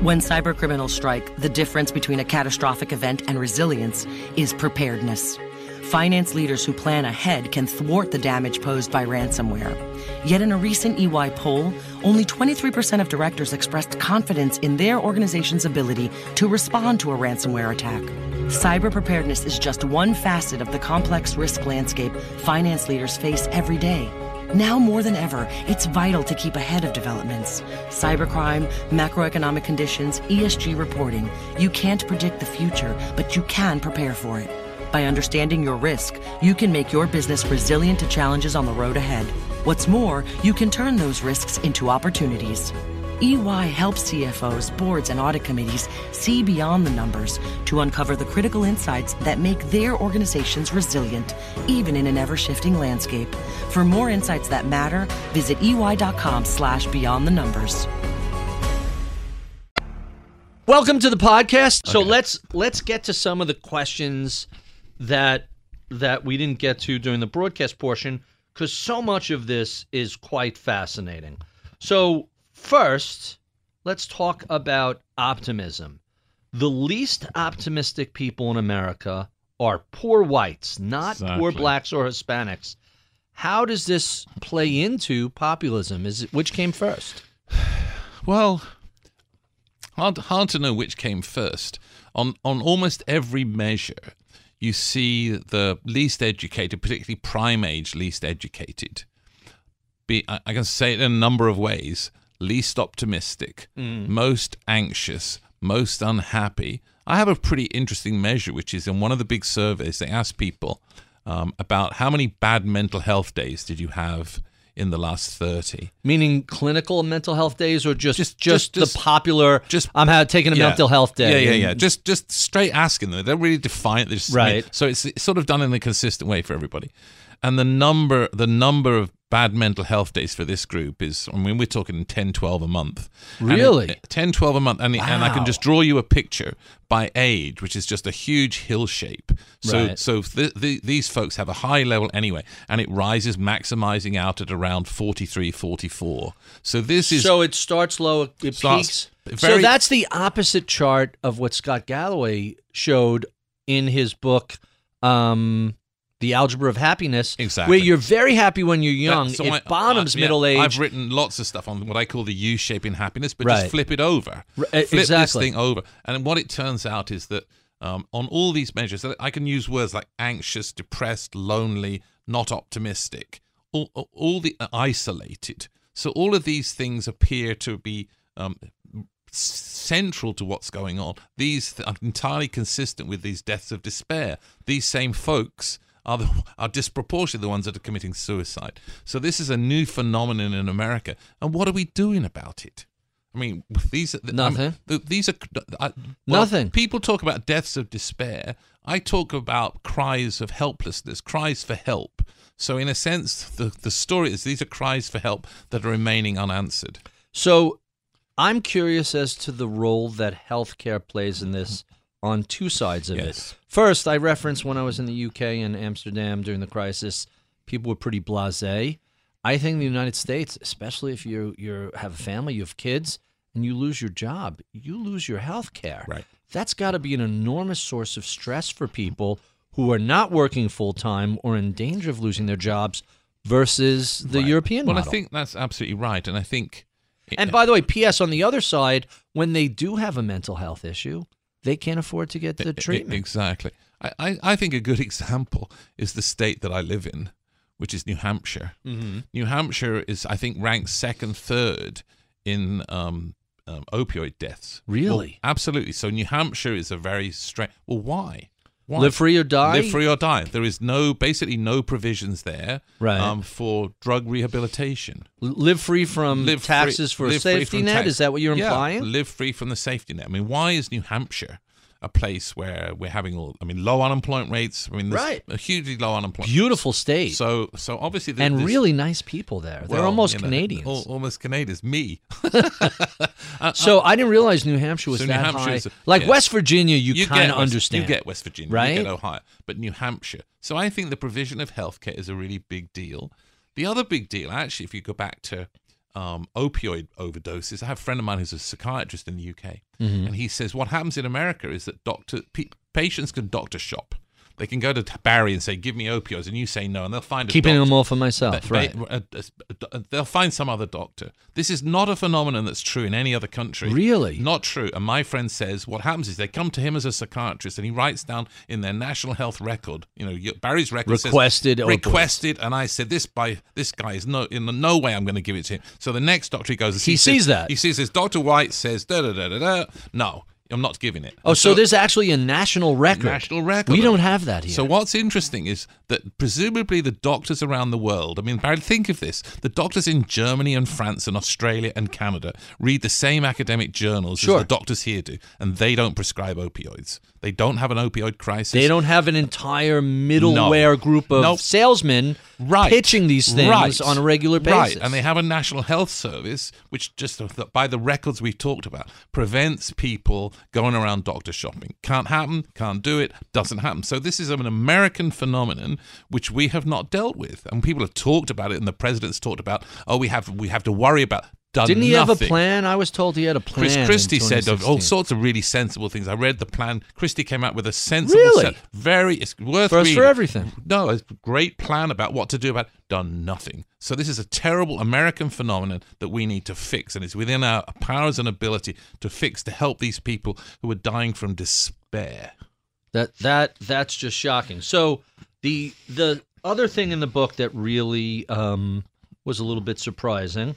When cybercriminals strike, the difference between a catastrophic event and resilience is preparedness. Finance leaders who plan ahead can thwart the damage posed by ransomware. Yet in a recent E Y poll, only twenty-three percent of directors expressed confidence in their organization's ability to respond to a ransomware attack. Cyber preparedness is just one facet of the complex risk landscape finance leaders face every day. Now more than ever, it's vital to keep ahead of developments. Cybercrime, macroeconomic conditions, E S G reporting. You can't predict the future, but you can prepare for it. By understanding your risk, you can make your business resilient to challenges on the road ahead. What's more, you can turn those risks into opportunities. E Y helps C F Os, boards, and audit committees see beyond the numbers to uncover the critical insights that make their organizations resilient, even in an ever-shifting landscape. For more insights that matter, visit E Y dot com slash beyond the numbers. Welcome to the podcast. Okay. So let's let's get to some of the questions that that we didn't get to during the broadcast portion, because so much of this is quite fascinating. So first, let's talk about optimism. The least optimistic people in America are poor whites, not exactly. poor blacks or Hispanics. How does this play into populism? Is it, which came first? Well, hard, hard to know which came first. On on almost every measure, you see the least educated, particularly prime-age least educated. Be, I, I can say it in a number of ways. Least optimistic, mm. most anxious, most unhappy. I have a pretty interesting measure, which is in one of the big surveys, they ask people um, about how many bad mental health days did you have in the last thirty. Meaning clinical mental health days, or just just, just, just the popular, just, I'm ha- taking a yeah, mental health day? Yeah, yeah, yeah. And, just just straight asking them. They don't really define it. Right. So it's, it's sort of done in a consistent way for everybody. And the number the number of bad mental health days for this group is, I mean, we're talking ten, twelve a month. Really? It, ten, twelve a month. And, wow. and I can just draw you a picture by age, which is just a huge hill shape. So right. so th- th- these folks have a high level anyway, and it rises, maximizing out at around forty-three, forty-four. So this is... So it starts low, it starts, peaks. Very, so that's the opposite chart of what Scott Galloway showed in his book... Um, The Algebra of Happiness, exactly. where you're very happy when you're young, so it I, bottoms I, yeah, middle age. I've written lots of stuff on what I call the U-shape in happiness, but right. just flip it over. Right. Flip exactly. this thing over. And what it turns out is that um, on all these measures, I can use words like anxious, depressed, lonely, not optimistic, all, all the uh, isolated. So all of these things appear to be... Um, central to what's going on. These are entirely consistent with these deaths of despair. These same folks are the, are disproportionately the ones that are committing suicide. So this is a new phenomenon in America. And what are we doing about it? I mean, these are... Nothing. I mean, these are... I, well, Nothing. People talk about deaths of despair. I talk about cries of helplessness, cries for help. So in a sense, the, the story is these are cries for help that are remaining unanswered. So I'm curious as to the role that healthcare plays in this on two sides of yes. it. First, I referenced when I was in the U K and Amsterdam during the crisis, people were pretty blasé. I think in the United States, especially if you you have a family, you have kids, and you lose your job, you lose your health care. Right. That's got to be an enormous source of stress for people who are not working full-time or in danger of losing their jobs versus the right. European well, model. Well, I think that's absolutely right. And I think... It, and by the way, P S on the other side, when they do have a mental health issue, they can't afford to get the treatment. It, it, exactly. I, I, I think a good example is the state that I live in, which is New Hampshire. Mm-hmm. New Hampshire is, I think, ranked second, third in um, um, opioid deaths. Really? Well, absolutely. So New Hampshire is a very straight. Well, why? Why? Live free or die? Live free or die. There is no, basically no provisions there right. um, for drug rehabilitation. Live free from live taxes free, for a safety net? Tax. Is that what you're yeah, implying? Live free from the safety net. I mean, why is New Hampshire a place where we're having all, I mean, low unemployment rates. I mean, there's right. a hugely low unemployment. Beautiful state. So, so obviously, the, and this, really nice people there. They're well, almost you know, Canadians. All, almost Canadians. Me. uh, so I, I didn't realize New Hampshire was so that New high. A, like yeah. West Virginia, you, you kind of understand. You get West Virginia, right? You get Ohio, but New Hampshire. So I think the provision of healthcare is a really big deal. The other big deal, actually, if you go back to Um, opioid overdoses. I have a friend of mine who's a psychiatrist in the U K, mm-hmm. and he says what happens in America is that doctor pe- patients can doctor shop. They can go to Barry and say, "Give me opioids," and you say no, and they'll find a keeping doctor. Them all for myself. They, right? A, a, a, a, they'll find some other doctor. This is not a phenomenon that's true in any other country. Really, not true. And my friend says what happens is they come to him as a psychiatrist, and he writes down in their national health record, you know, Barry's record requested, says, requested, and I said this by this guy is no in no way I'm going to give it to him. So the next doctor he goes, he, he sees says, that he sees this Doctor White says da da da da da no. I'm not giving it. Oh, so, so there's actually a national record. National record. We don't have that here. So what's interesting is that presumably the doctors around the world, I mean, Barry, think of this. The doctors in Germany and France and Australia and Canada read the same academic journals sure. as the doctors here do, and they don't prescribe opioids. They don't have an opioid crisis. They don't have an entire middleware no. group of nope. salesmen right. pitching these things right. on a regular basis. Right, and they have a national health service, which just by the records we've talked about, prevents people going around doctor shopping. Can't happen, can't do it, doesn't happen. So this is an American phenomenon which we have not dealt with. And people have talked about it, and the president's talked about, oh, we have we have to worry about Done Didn't he nothing. have a plan? I was told he had a plan. Chris Christie said all sorts of really sensible things. I read the plan. Christie came out with a sensible, really? set, very it's worth first reading. for everything. No, a great plan about what to do about it. Done nothing. So this is a terrible American phenomenon that we need to fix, and it's within our powers and ability to fix to help these people who are dying from despair. That that that's just shocking. So the the other thing in the book that really um, was a little bit surprising.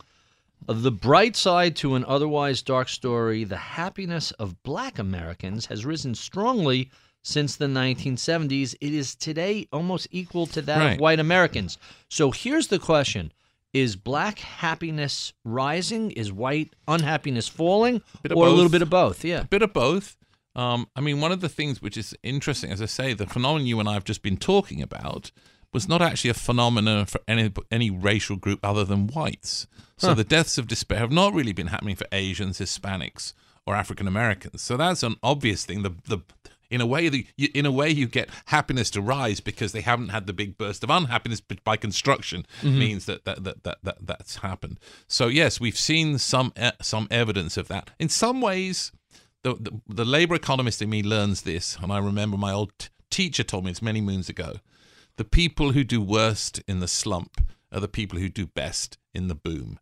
The bright side to an otherwise dark story, the happiness of black Americans has risen strongly since the nineteen seventies. It is today almost equal to that right. of white Americans. So here's the question. Is black happiness rising? Is white unhappiness falling? Or both. A little bit of both? Yeah, a bit of both. Um, I mean, one of the things which is interesting, as I say, the phenomenon you and I have just been talking about was not actually a phenomenon for any any racial group other than whites. So huh. the deaths of despair have not really been happening for Asians, Hispanics, or African Americans. So that's an obvious thing. The the in a way the in a way you get happiness to rise because they haven't had the big burst of unhappiness. But by construction, mm-hmm. means that that, that that that that's happened. So yes, we've seen some some evidence of that. In some ways, the the, the labor economist in me learns this, and I remember my old t- teacher told me this many moons ago. The people who do worst in the slump are the people who do best in the boom.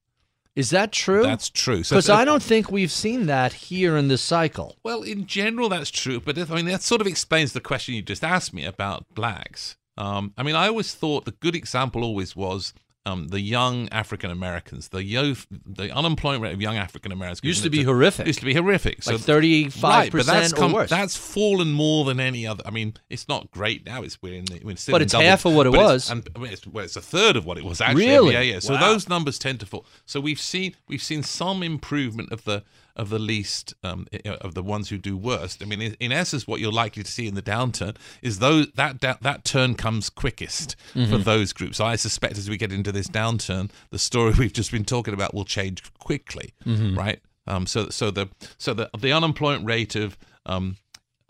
Is that true? That's true. Because so I don't think we've seen that here in this cycle. Well, in general, that's true. But I mean, that sort of explains the question you just asked me about blacks. Um, I mean, I always thought the good example always was um, the young African Americans. The youth, the unemployment rate of young African Americans used to be horrific. Used to be horrific. Like thirty-five percent or worse. That's fallen more than any other. I mean, it's not great now. It's we're in the we're still but it's half of what it was. And it's, well, it's a third of what it was actually. Really? Yeah, yeah. So wow. those numbers tend to fall. So we've seen we've seen some improvement of the of the least, um, of the ones who do worst. I mean, in, in essence, what you're likely to see in the downturn is those, that that, that turn comes quickest mm-hmm. for those groups. I suspect as we get into this downturn, the story we've just been talking about will change quickly, mm-hmm. right? Um, so so the so the the unemployment rate of um,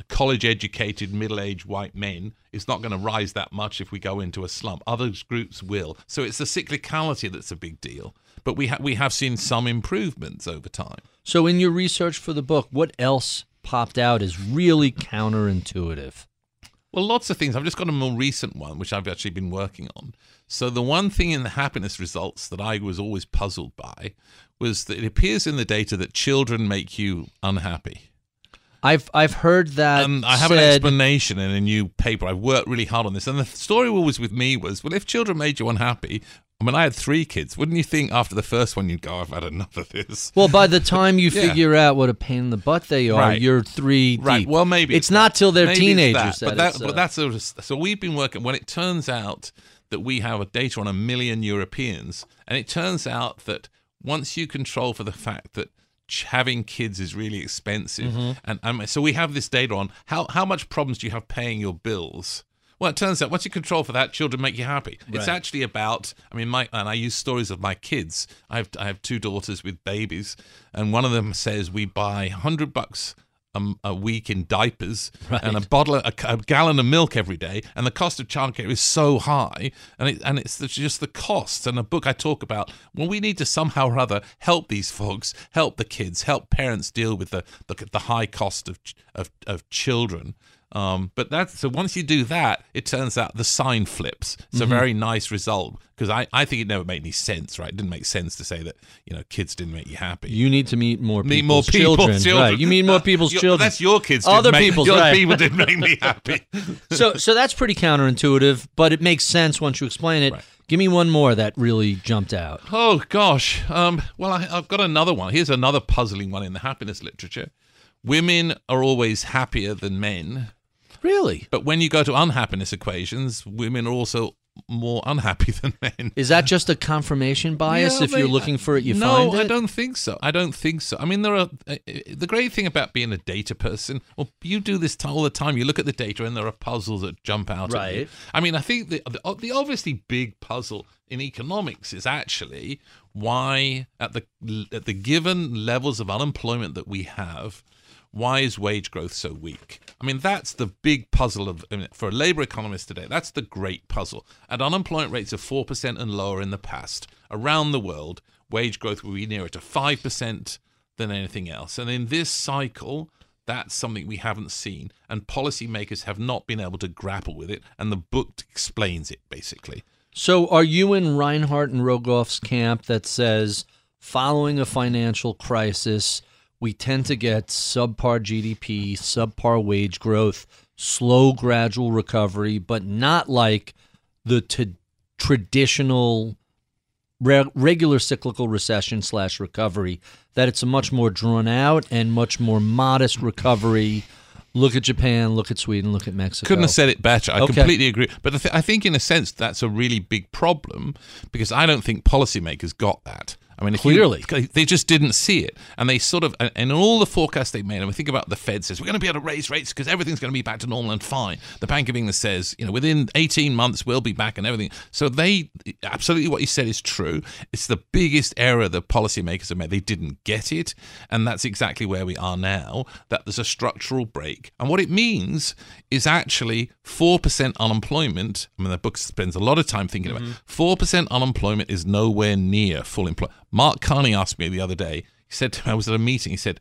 college-educated, middle-aged white men is not going to rise that much if we go into a slump. Other groups will. So it's the cyclicality that's a big deal. But we ha- we have seen some improvements over time. So in your research for the book, what else popped out as really counterintuitive? Well, lots of things. I've just got a more recent one, which I've actually been working on. So the one thing in the happiness results that I was always puzzled by was that it appears in the data that children make you unhappy. I've I've heard that. And I have said, an explanation in a new paper. I've worked really hard on this. And the story always with me was, well, if children made you unhappy, I mean, I had three kids. Wouldn't you think after the first one you'd go, I've had enough of this? Well, by the time you yeah. figure out what a pain in the butt they are, right. you're three right. deep. Well, maybe it's, it's not till they're maybe teenagers. That. That but, that, but uh, that's sort of, so we've been working. When it turns out that we have a data on a million Europeans, and it turns out that once you control for the fact that having kids is really expensive, mm-hmm. and, and so we have this data on how how much problems do you have paying your bills. Well, it turns out once you control for that, children make you happy. Right. It's actually about, I mean, my and I use stories of my kids. I have I have two daughters with babies, and one of them says we buy one hundred bucks a, a week in diapers right. and a bottle, of, a, a gallon of milk every day, and the cost of childcare is so high, and it, and it's the, just the costs. And a book I talk about, well, we need to somehow or other help these folks, help the kids, help parents deal with the the, the high cost of of, of children. Um, but that's, so once you do that, it turns out the sign flips. It's mm-hmm. a very nice result because I, I think it never made any sense, right? It didn't make sense to say that, you know, kids didn't make you happy. You need to meet more meet people's more people's children. children. Right. You meet more people's your, children. That's your kids. Other make, people's your right. people didn't make me happy. so so that's pretty counterintuitive, but it makes sense once you explain it. Right. Give me one more that really jumped out. Oh, gosh. Um, well, I, I've got another one. Here's another puzzling one in the happiness literature. Women are always happier than men. Really? But when you go to unhappiness equations, women are also more unhappy than men. Is that just a confirmation bias? No, if they, you're looking for it, you no, find it? No, I don't think so. I don't think so. I mean, there are uh, the great thing about being a data person, well, you do this all the time. You look at the data and there are puzzles that jump out right. at you. I mean, I think the, the, the obviously big puzzle in economics is actually why at the at the given levels of unemployment that we have, why is wage growth so weak? I mean, that's the big puzzle of I mean, for a labor economist today. That's the great puzzle. At unemployment rates of four percent and lower in the past, around the world, wage growth will be nearer to five percent than anything else. And in this cycle, that's something we haven't seen. And policymakers have not been able to grapple with it. And the book explains it, basically. So are you in Reinhardt and Rogoff's camp that says, following a financial crisis, we tend to get subpar G D P, subpar wage growth, slow gradual recovery, but not like the t- traditional re- regular cyclical recession slash recovery, that it's a much more drawn out and much more modest recovery. Look at Japan, look at Sweden, look at Mexico. Couldn't have said it better. I okay. completely agree. But I, th- I think in a sense that's a really big problem because I don't think policymakers got that. I mean, clearly, you, they just didn't see it. And they sort of, and all the forecasts they made, and we think about the Fed says, we're going to be able to raise rates because everything's going to be back to normal and fine. The Bank of England says, you know, within eighteen months, we'll be back and everything. So they, absolutely what you said is true. It's the biggest error the policymakers have made. They didn't get it. And that's exactly where we are now, that there's a structural break. And what it means is actually four percent unemployment. I mean, the book spends a lot of time thinking mm-hmm. about it. four percent unemployment is nowhere near full employment. Mark Carney asked me the other day, he said to me, I was at a meeting, he said,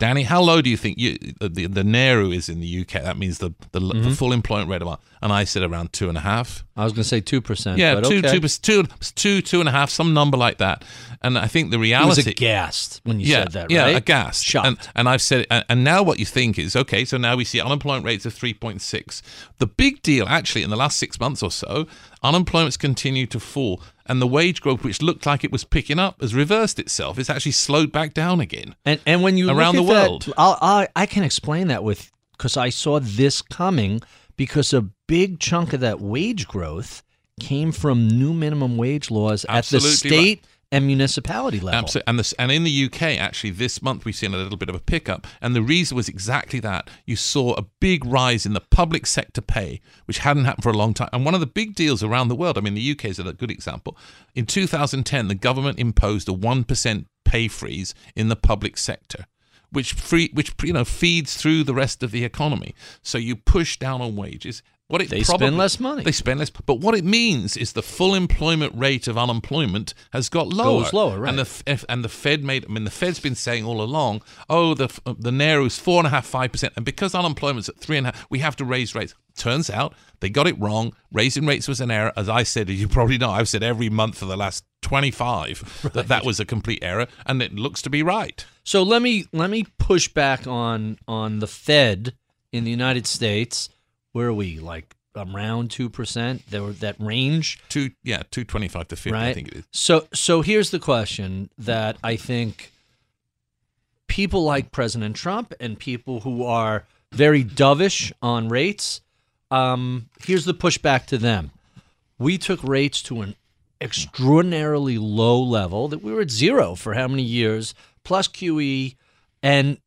Danny, how low do you think you, the, the, the N E R U is in the U K? That means the the, mm-hmm. the full employment rate. Of, and I said around two and a half. I was going to say two percent. Yeah, but two, okay. two, two, two, two and a half, some number like that. And I think the reality. He was aghast when you yeah, said that, right? Yeah, aghast. Shocked. And, and I've said, and, and now what you think is, okay, so now we see unemployment rates of three point six. The big deal, actually, in the last six months or so, unemployment's continued to fall. And the wage growth, which looked like it was picking up, has reversed itself. It's actually slowed back down again. And and when you around look at the world, that, I'll, I I can explain that with because I saw this coming because a big chunk of that wage growth came from new minimum wage laws Absolutely at the state right. and municipality level. Absolutely. And, this, and in the U K, actually, this month we've seen a little bit of a pickup. And the reason was exactly that. You saw a big rise in the public sector pay, which hadn't happened for a long time. And one of the big deals around the world, I mean, the U K is a good example. In two thousand ten, the government imposed a one percent pay freeze in the public sector, which free, which you know feeds through the rest of the economy. So you push down on wages. What it they probably, spend less money. They spend less. But what it means is the full employment rate of unemployment has got lower. Goes lower, right. And the, and the Fed made, I mean, the Fed's been saying all along, oh, the the N A R U is four and a half, five percent. And because unemployment's at three and a half, we have to raise rates. Turns out they got it wrong. Raising rates was an error. As I said, as you probably know, I've said every month for the last twenty-five right. that that was a complete error. And it looks to be right. So let me, let me push back on on the Fed in the United States. Where are we? Like around two percent? There were that range. Two, yeah, two twenty-five to fifty. Right? I think it is. So, so here's the question that I think people like President Trump and people who are very dovish on rates. Um, here's the pushback to them: we took rates to an extraordinarily low level that we were at zero for how many years, plus Q E, and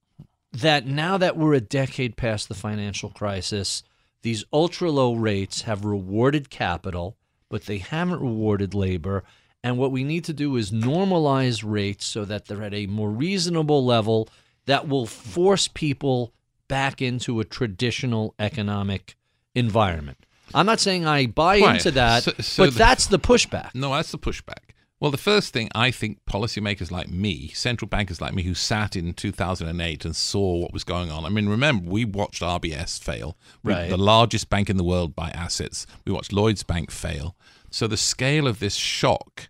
that now that we're a decade past the financial crisis. These ultra-low rates have rewarded capital, but they haven't rewarded labor. And what we need to do is normalize rates so that they're at a more reasonable level that will force people back into a traditional economic environment. I'm not saying I buy right. into that, so, so but the, that's the pushback. No, that's the pushback. Well, the first thing I think policymakers like me, central bankers like me, who sat in two thousand eight and saw what was going on. I mean, remember, we watched R B S fail, right. we, the largest bank in the world by assets. We watched Lloyd's Bank fail. So the scale of this shock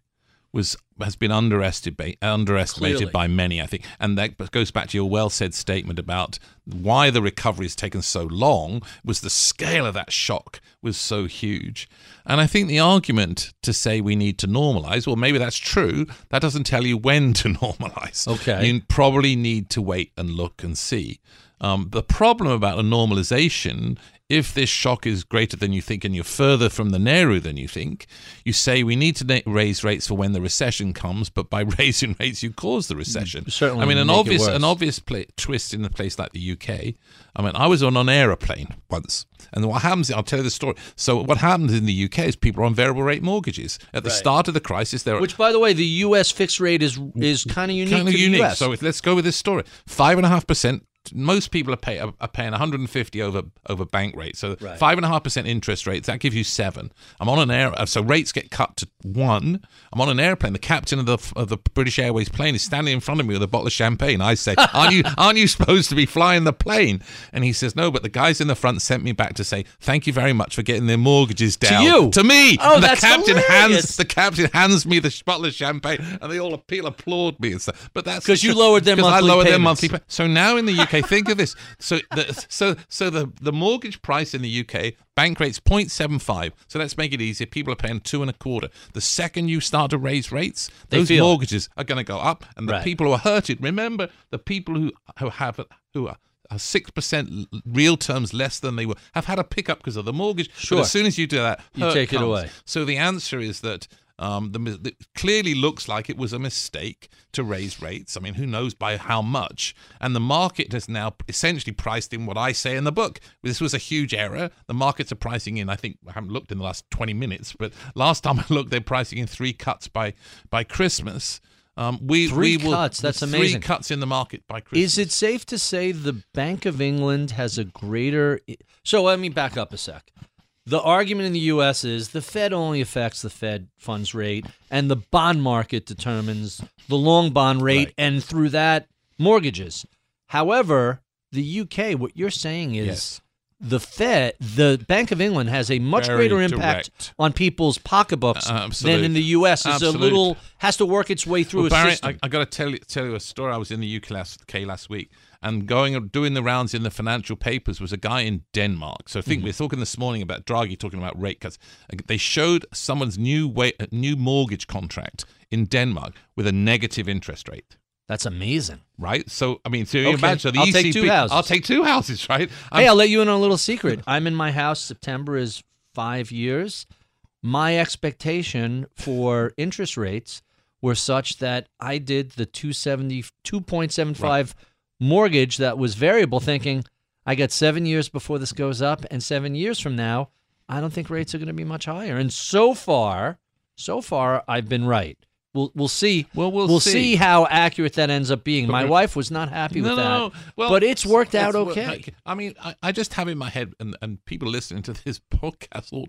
was has been underestimated, underestimated Clearly. by many, I think. And that goes back to your well-said statement about why the recovery has taken so long was the scale of that shock was so huge. And I think the argument to say we need to normalize, well, maybe that's true. That doesn't tell you when to normalize. Okay. You probably need to wait and look and see. Um, the problem about a normalization, if this shock is greater than you think and you're further from the N A R U than you think, you say we need to na- raise rates for when the recession comes, but by raising rates you cause the recession. Certainly, I mean, an obvious an obvious pl- twist in a place like the U K. I mean, I was on an aeroplane once, and what happens, I'll tell you the story. So what happens in the U K is people are on variable rate mortgages. At the right. start of the crisis, they're which, by the way, the U S fixed rate is is kind of unique kinda to unique. the U S. So let's go with this story. five point five percent. Most people are, pay, are paying one hundred fifty over over bank rates, so right. five and a half percent interest rates. That gives you seven. I'm on an air, so rates get cut to one. I'm on an airplane. The captain of the of the British Airways plane is standing in front of me with a bottle of champagne. I say, "Aren't you aren't you supposed to be flying the plane?" And he says, "No, but the guys in the front sent me back to say thank you very much for getting their mortgages down." To you, to me. Oh, and the that's captain hilarious. hands the captain hands me the bottle of champagne, and they all appeal, applaud me and stuff. But that's because you lowered their monthly I lowered payments. their monthly. Pay- so now in the U K. Think of this. So, the, so, so the the mortgage price in the U K, bank rate's zero point seven five. So let's make it easier. People are paying two and a quarter. The second you start to raise rates, they those feel. mortgages are going to go up, and the right. people who are hurted. Remember, the people who who have who are. six percent real terms less than they were, have had a pickup because of the mortgage. Sure. But as soon as you do that, you take comes. it away. So the answer is that um, the, it clearly looks like it was a mistake to raise rates. I mean, who knows by how much? And the market has now essentially priced in what I say in the book. This was a huge error. The markets are pricing in, I think, I haven't looked in the last twenty minutes, but last time I looked, they're pricing in three cuts by, by Christmas. Um, we, three we will, cuts, that's three amazing. Three cuts in the market by Christmas. Is it safe to say the Bank of England has a greater... So let me back up a sec. The argument in the U S is the Fed only affects the Fed funds rate, and the bond market determines the long bond rate, right. and through that, mortgages. However, the U K, what you're saying is... Yes. The Fed, the Bank of England has a much Very greater impact direct. on people's pocketbooks uh, than in the U S. It's Absolute. a little has to work its way through well, a Barry, system. I, I got to tell you, tell you a story. I was in the U K last, K last week, and going doing the rounds in the financial papers was a guy in Denmark. So I think mm-hmm. we we're talking this morning about Draghi talking about rate cuts. They showed someone's new way, new mortgage contract in Denmark with a negative interest rate. That's amazing. Right? So, I mean, so you okay. imagine. So the I'll E C B, take two houses. I'll take two houses, right? I'm, hey, I'll let you in on a little secret. I'm in my house. September is five years. My expectation for interest rates were such that I did the two seventy, two point seven five right. mortgage that was variable, thinking I got seven years before this goes up, and seven years from now, I don't think rates are going to be much higher. And so far, so far, I've been right. We'll we'll see. Well, we'll, we'll see. see how accurate that ends up being. But My wife was not happy no, with that, no, no. Well, but it's worked it's, out it's, okay. I mean, I, I just have in my head, and, and people listening to this podcast, all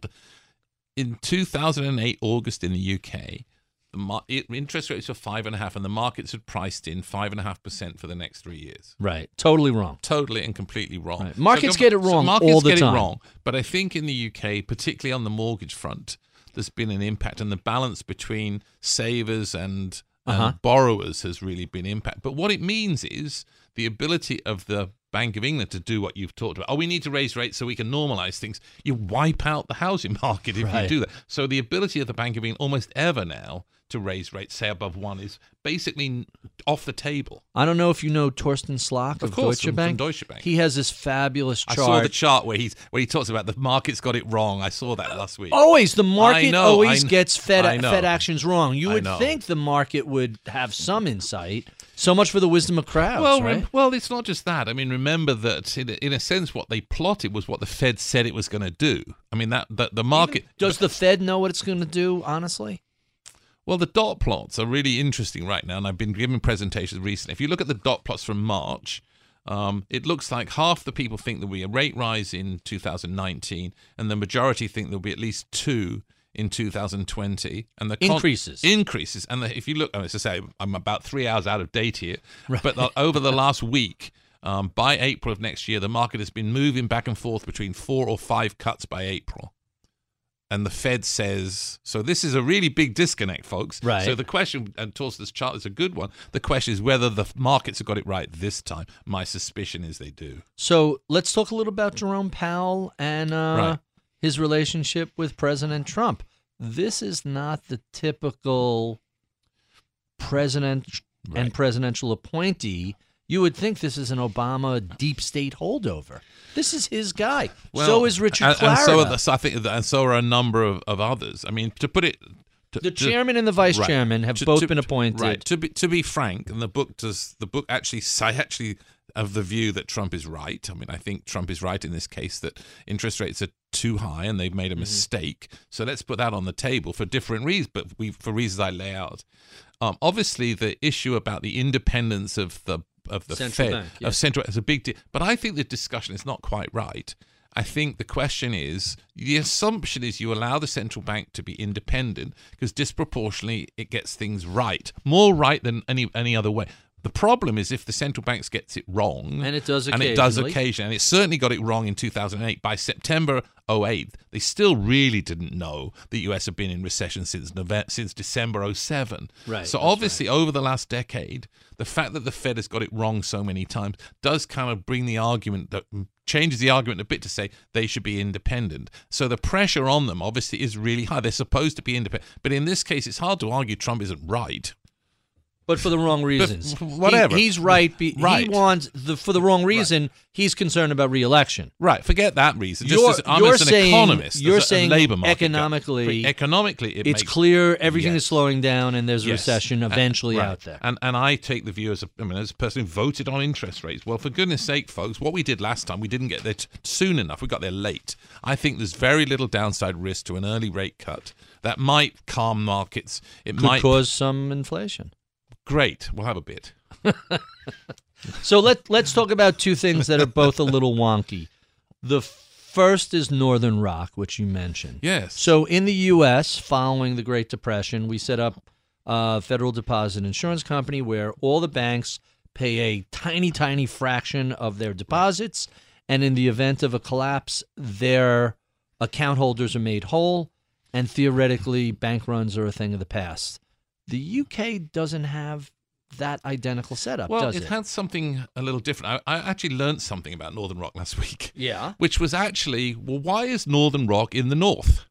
in two thousand eight, August in the U K, the mar- interest rates were five and a half, and the markets had priced in five and a half percent for the next three years. Right, totally wrong. Totally and completely wrong. Right. Markets so, get it wrong so markets all the get time. It wrong, but I think in the U K, particularly on the mortgage front, there's been an impact, and the balance between savers and, and uh-huh. borrowers has really been impacted. But what it means is the ability of the Bank of England to do what you've talked about. Oh, we need to raise rates so we can normalize things. You wipe out the housing market if right. you do that. So the ability of the Bank of England almost ever now to raise rates, say above one, is basically off the table. I don't know if you know Torsten Slok of, of course, Deutsche from, Bank. From Deutsche Bank. He has this fabulous chart. I saw the chart where he's where he talks about the market's got it wrong. I saw that last week. Always the market know, always gets Fed Fed actions wrong. You would think the market would have some insight. So much for the wisdom of crowds, well, right? Well, it's not just that. I mean, remember that in, in a sense, what they plotted was what the Fed said it was going to do. I mean, that the, the market. Even, does the Fed know what it's going to do? Honestly. Well, the dot plots are really interesting right now, and I've been giving presentations recently. If you look at the dot plots from March, um, it looks like half the people think there'll be a rate rise in two thousand nineteen, and the majority think there'll be at least two in two thousand twenty. And the con- Increases. Increases. And the, if you look, oh, as I say, I'm about three hours out of date here, right. but the, over the last week, um, by April of next year, the market has been moving back and forth between four or five cuts by April. And the Fed says, so this is a really big disconnect, folks. Right. So the question, and Torsten's chart is a good one, the question is whether the markets have got it right this time. My suspicion is they do. So let's talk a little about Jerome Powell and uh, right. his relationship with President Trump. This is not the typical president right. and presidential appointee. You would think this is an Obama deep state holdover. This is his guy. Well, so is Richard and, Clarida. And so, are the, so I think, and so are a number of, of others. I mean, to put it, to, the chairman to, and the vice right. chairman have to, both to, been appointed. Right. To be to be frank, and the book does the book actually I actually have the view that Trump is right. I mean, I think Trump is right in this case that interest rates are too high and they've made a mm-hmm. mistake. So let's put that on the table for different reasons, but we for reasons I lay out. Um, obviously, the issue about the independence of the of the Central Fed, Bank, yeah. of Central Bank, it's a big deal. But I think the discussion is not quite right. I think the question is, the assumption is you allow the central bank to be independent because disproportionately it gets things right, more right than any any other way. The problem is if the central banks gets it wrong, and it does occasionally, and it, does occasion, and it certainly got it wrong in two thousand eight. By September oh eight, they still really didn't know the U S had been in recession since November, since December oh seven. Right, so obviously right. over the last decade, the fact that the Fed has got it wrong so many times does kind of bring the argument that changes the argument a bit to say they should be independent. So the pressure on them obviously is really high. They're supposed to be independent. But in this case, it's hard to argue Trump isn't right. But for the wrong reasons. But whatever. He, he's right. Be, right. He wants, the, for the wrong reason, right. he's concerned about re-election. Right. Forget that reason. Just you're, as, I'm you're as an saying, economist. You're a, saying labor market economically, economically it it's makes, clear everything yes. is slowing down and there's a yes. recession eventually and, right. out there. And and I take the view as a, I mean, as a person who voted on interest rates. Well, for goodness sake, folks, what we did last time, we didn't get there t- soon enough. We got there late. I think there's very little downside risk to an early rate cut that might calm markets. It Could might cause some inflation. Great. We'll have a bit. So let, let's talk about two things that are both a little wonky. The first is Northern Rock, which you mentioned. Yes. So in the U S, following the Great Depression, we set up a Federal Deposit Insurance Company where all the banks pay a tiny, tiny fraction of their deposits, and in the event of a collapse, their account holders are made whole, and theoretically, bank runs are a thing of the past. The U K doesn't have that identical setup, well, does it? Well, it had something a little different. I, I actually learned something about Northern Rock last week. Yeah. Which was actually, well, why is Northern Rock in the north?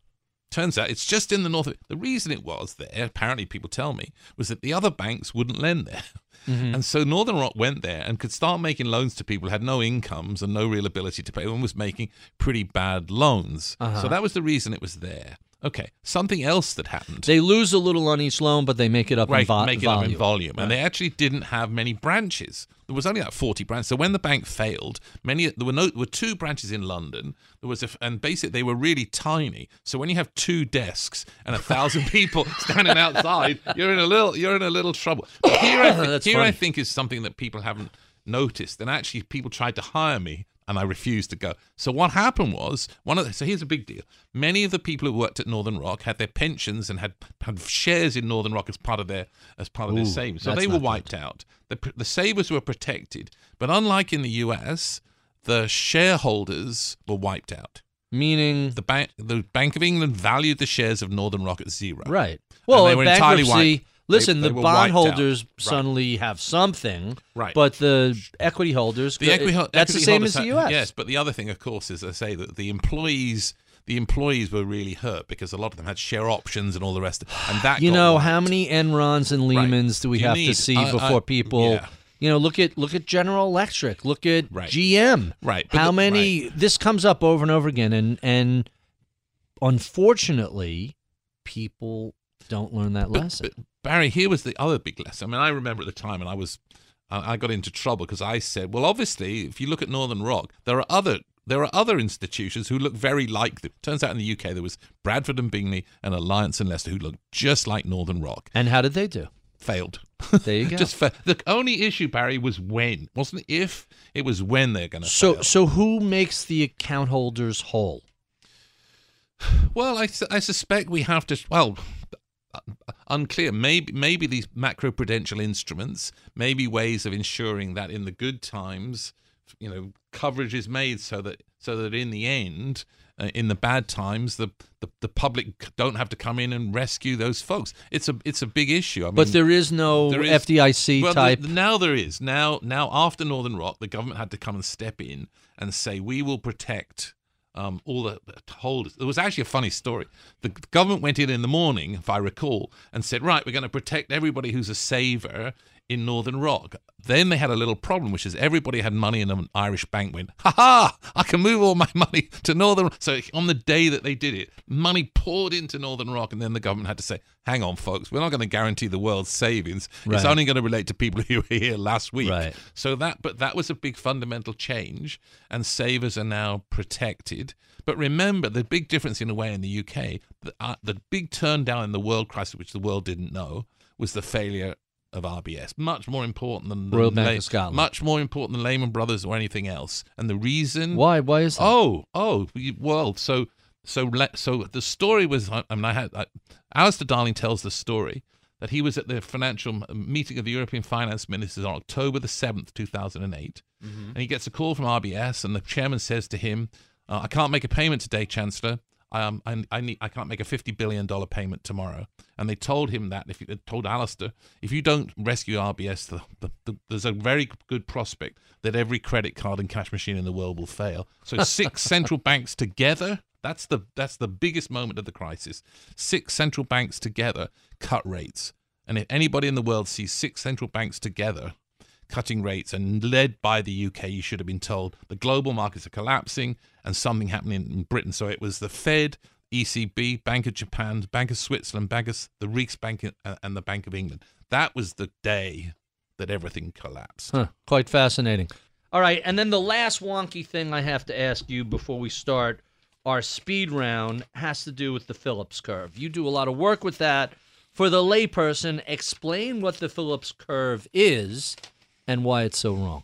Turns out it's just in the north. The reason it was there, apparently people tell me, was that the other banks wouldn't lend there. Mm-hmm. And so Northern Rock went there and could start making loans to people who had no incomes and no real ability to pay and was making pretty bad loans. Uh-huh. So that was the reason it was there. Okay, something else that happened. They lose a little on each loan, but they make it up, right, in, vo- make it volume. up in volume. Right. And they actually didn't have many branches. There was only like forty branches. So when the bank failed, many there were no there were two branches in London. There was a, and basically they were really tiny. So when you have two desks and a thousand people standing outside, you're in a little you're in a little trouble. But here I th- here funny. I think is something that people haven't noticed. And actually, people tried to hire me, and I refused to go. So what happened was, one of the, so here's a big deal. Many of the people who worked at Northern Rock had their pensions and had, had shares in Northern Rock as part of their as part of Ooh, their savings. So they were wiped good. out. The, the savers were protected, but unlike in the U S, the shareholders were wiped out. Meaning the bank, the Bank of England valued the shares of Northern Rock at zero. Right. Well, and they were entirely wiped. Listen, they, they the bondholders suddenly right. have something, right. but the equity holders, the equi- that's equity the same as the U S. Yes, but the other thing, of course, is I say that the employees the employees were really hurt because a lot of them had share options and all the rest of it. And that you know, right. how many Enrons and Lehmans right. do we you have need, to see uh, before uh, people... Yeah. You know, look at look at General Electric, look at right. G M. Right. But how the, many... Right. This comes up over and over again, and and unfortunately, people don't learn that but, lesson. But, Barry, here was the other big lesson. I mean, I remember at the time, and I was, I got into trouble because I said, well, obviously, if you look at Northern Rock, there are other there are other institutions who look very like them. Turns out in the U K there was Bradford and Bingley and Alliance and Leicester who looked just like Northern Rock. And how did they do? Failed. There you go. Just fa- the only issue, Barry, was when. Wasn't it if? It was when they're going to so, fail. So who makes the account holders whole? Well, I, I suspect we have to, well... Unclear. Maybe maybe these macroprudential instruments, maybe ways of ensuring that in the good times, you know, coverage is made so that so that in the end, uh, in the bad times, the, the the public don't have to come in and rescue those folks. It's a it's a big issue. I mean, but there is no there is, F D I C well, type. The, now there is. Now now after Northern Rock, the government had to come and step in and say we will protect. Um, all the holders. It was actually a funny story. The government went in in the morning, if I recall, and said, right, we're going to protect everybody who's a saver in Northern Rock. Then they had a little problem, which is everybody had money in an Irish bank, went, ha ha, I can move all my money to Northern Rock. So on the day that they did it, money poured into Northern Rock, and then the government had to say, hang on, folks, we're not going to guarantee the world's savings. Right. It's only going to relate to people who were here last week. Right. So that, but that was a big fundamental change, and savers are now protected. But remember, the big difference in a way in the U K, the, uh, the big turn down in the world crisis, which the world didn't know, was the failure of R B S, much more important than Royal Bank La- of Scotland, much more important than Lehman Brothers or anything else. And the reason why why is that? oh oh well so so so the story was I mean I had I, Alistair Darling tells the story that he was at the financial meeting of the European finance ministers on October the seventh, two thousand eight, mm-hmm. and he gets a call from R B S, and the chairman says to him, uh, I can't make a payment today, Chancellor. Um, I, I need. I can't make a fifty billion dollars payment tomorrow. And they told him that, if you told Alistair, if you don't rescue R B S, the, the, the, there's a very good prospect that every credit card and cash machine in the world will fail. So six central banks together, that's the that's the biggest moment of the crisis. Six central banks together cut rates. And if anybody in the world sees six central banks together cutting rates and led by the U K, you should have been told the global markets are collapsing and something happening in Britain. So it was the Fed, E C B, Bank of Japan, Bank of Switzerland, Bank of the Reichsbank, and the Bank of England. That was the day that everything collapsed. Huh, quite fascinating. All right, and then the last wonky thing I have to ask you before we start our speed round has to do with the Phillips curve. You do a lot of work with that. For the layperson, explain what the Phillips curve is and why it's so wrong.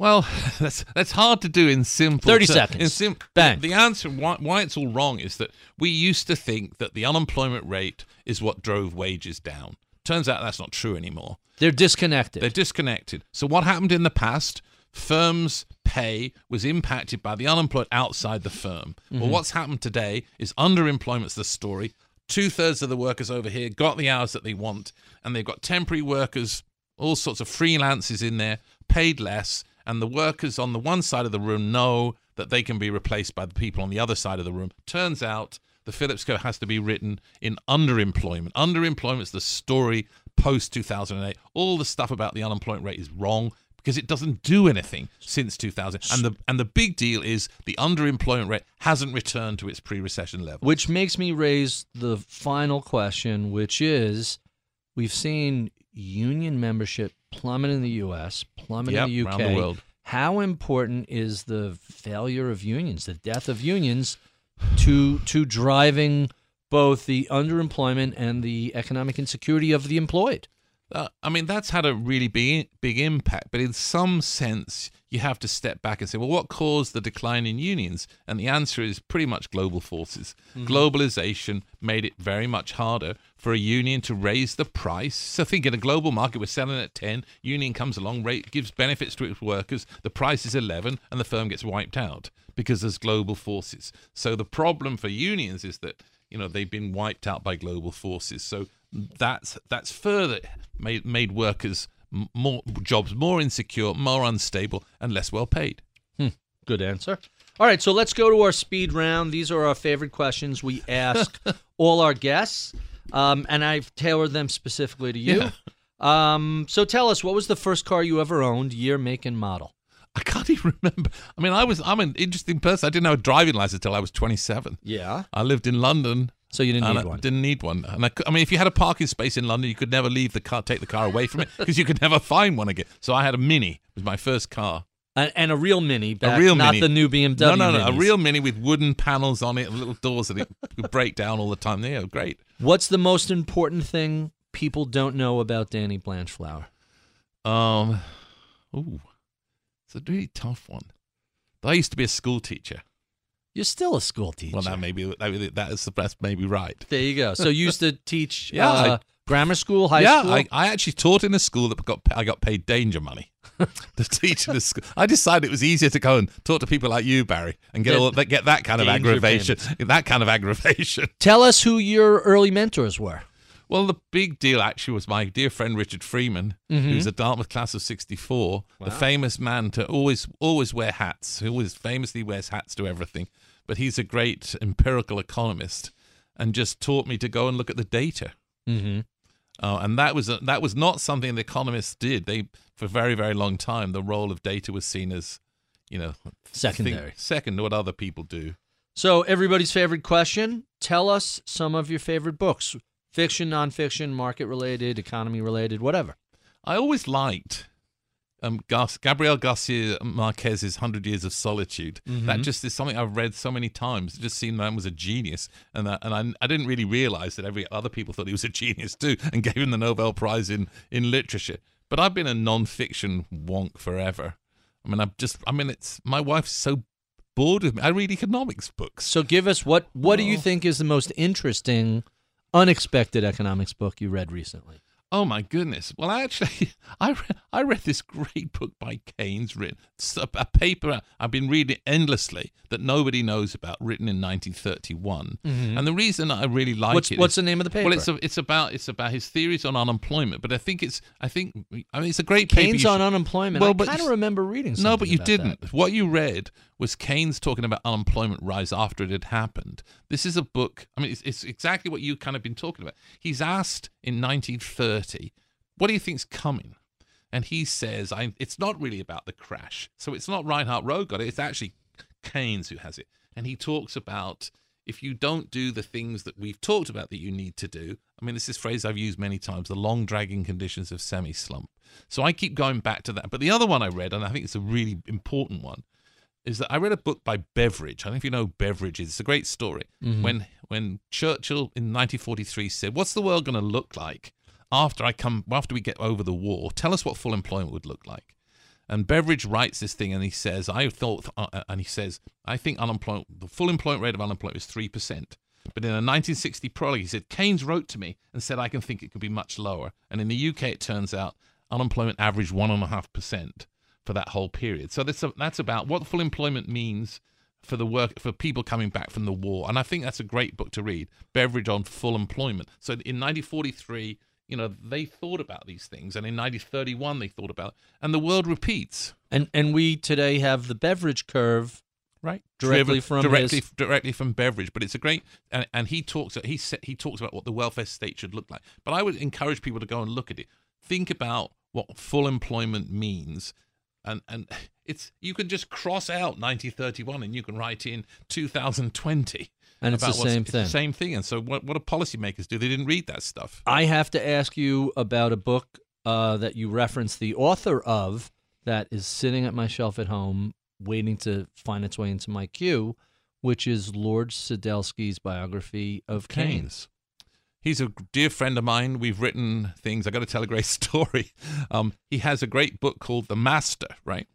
Well, that's that's hard to do in simple thirty terms. seconds. In sim- Bang. The answer why, why it's all wrong is that we used to think that the unemployment rate is what drove wages down. Turns out that's not true anymore. They're disconnected. They're disconnected. So what happened in the past? Firms' pay was impacted by the unemployed outside the firm. Mm-hmm. Well, what's happened today is underemployment's the story. Two-thirds of the workers over here got the hours that they want, and they've got temporary workers, all sorts of freelancers in there, paid less, and the workers on the one side of the room know that they can be replaced by the people on the other side of the room. Turns out the Phillips curve has to be written in underemployment. Underemployment's the story post two thousand eight. All the stuff about the unemployment rate is wrong. because it doesn't do anything since two thousand. And the and the big deal is the underemployment rate hasn't returned to its pre-recession level. Which makes me raise the final question, which is, we've seen union membership plummet in the U S, plummet yep, in the U K. Around the world. How important is the failure of unions, the death of unions, to to driving both the underemployment and the economic insecurity of the employed? Uh, I mean, that's had a really big, big impact. But in some sense, you have to step back and say, well, what caused the decline in unions? And the answer is pretty much global forces. Mm-hmm. Globalization made it very much harder for a union to raise the price. So think in a global market, we're selling at ten, union comes along, rate gives benefits to its workers, the price is eleven, and the firm gets wiped out because there's global forces. So the problem for unions is that, you know, they've been wiped out by global forces. So that's that's further made made workers more jobs more insecure, more unstable, and less well paid. Hmm. Good answer. All right, so let's go to our speed round. These are our favorite questions we ask all our guests, um, and I've tailored them specifically to you. Yeah. Um, so tell us, what was the first car you ever owned? Year, make, and model. I can't even remember. I mean, I was I'm an interesting person. I didn't have a driving license until I was twenty-seven. Yeah. I lived in London. So you didn't need I one. Didn't need one. And I, I mean, if you had a parking space in London, you could never leave the car, take the car away from it, because you could never find one again. So I had a Mini. It was my first car. And, and a real Mini, back, a real not Mini. The new B M W. No, no, no. Minis. A real Mini with wooden panels on it, and little doors that it would break down all the time. Yeah, great. What's the most important thing people don't know about Danny Blanchflower? Um, ooh, it's a really tough one. I used to be a school teacher. You're still a school teacher. Well, that maybe that, that is that's maybe right. There you go. So you used to teach yeah, uh, I, grammar school, high yeah, school. Yeah, I, I actually taught in a school that got I got paid danger money to teach in the school. I decided it was easier to go and talk to people like you, Barry, and get all get that kind of aggravation. Payments. That kind of aggravation. Tell us who your early mentors were. Well, the big deal actually was my dear friend Richard Freeman, mm-hmm. who's a Dartmouth class of sixty-four, wow. the famous man to always always wear hats, who always famously wears hats to everything. But he's a great empirical economist, and just taught me to go and look at the data. Mm-hmm. Uh, and that was a, that was not something the economists did. They for a very very long time the role of data was seen as, you know, secondary, thing, second to what other people do. So everybody's favorite question: tell us some of your favorite books, fiction, nonfiction, market related, economy related, whatever. I always liked. Um, Gabriel Garcia Marquez's Hundred Years of Solitude. Mm-hmm. That just is something I've read so many times. It just seemed the man was a genius, and I, and I, I didn't really realize that every other people thought he was a genius too, and gave him the Nobel Prize in in literature. But I've been a non-fiction wonk forever. I mean, I'm just. I mean, it's my wife's so bored with me. I read economics books. So give us what what oh. do you think is the most interesting, unexpected economics book you read recently? Oh, my goodness. Well, I actually, I, re I read this great book by Keynes, written, a, a paper I've been reading endlessly that nobody knows about, written in nineteen thirty-one. Mm-hmm. And the reason I really like what's, it... What's is, the name of the paper? Well, it's, a, it's, about, it's about his theories on unemployment, but I think it's, I think, I mean, it's a great paper. Keynes on should, unemployment. Well, I kind of remember reading something No, but you about didn't. That. What you read was Keynes talking about unemployment rise after it had happened. This is a book, I mean, it's, it's exactly what you've kind of been talking about. He's asked in nineteen thirty, what do you think's coming? And he says, I, it's not really about the crash. So it's not Reinhard Roe got it, it's actually Keynes who has it. And he talks about, if you don't do the things that we've talked about that you need to do, I mean, this is a phrase I've used many times, the long dragging conditions of semi-slump. So I keep going back to that. But the other one I read, and I think it's a really important one, is that I read a book by Beveridge. I don't know if you know Beveridge. It's a great story. Mm-hmm. When when Churchill in nineteen forty-three said, "What's the world going to look like after I come after we get over the war? Tell us what full employment would look like." And Beveridge writes this thing, and he says, "I thought," uh, and he says, "I think unemployment, the full employment rate of unemployment is three percent." But in a nineteen sixty prologue, he said, "Keynes wrote to me and said I can think it could be much lower." And in the U K, it turns out unemployment averaged one and a half percent. For that whole period. So that's, a, that's about what full employment means for the work for people coming back from the war. And I think that's a great book to read, Beveridge on full employment. So in nineteen forty-three, you know, they thought about these things, and in nineteen thirty-one they thought about it, and the world repeats. And and we today have the Beveridge curve, right? Directly from directly his... directly from Beveridge, but it's a great and, and he talks he said, he talks about what the welfare state should look like. But I would encourage people to go and look at it. Think about what full employment means. and and it's you can just cross out nineteen thirty-one and you can write in two thousand twenty. And it's the same thing. It's the same thing. And so what, what do policymakers do? They didn't read that stuff. I have to ask you about a book uh, that you referenced the author of that is sitting at my shelf at home waiting to find its way into my queue, which is Lord Skidelsky's biography of Keynes. Keynes. He's a dear friend of mine. We've written things. I got to tell a great story. Um, he has a great book called The Master, right?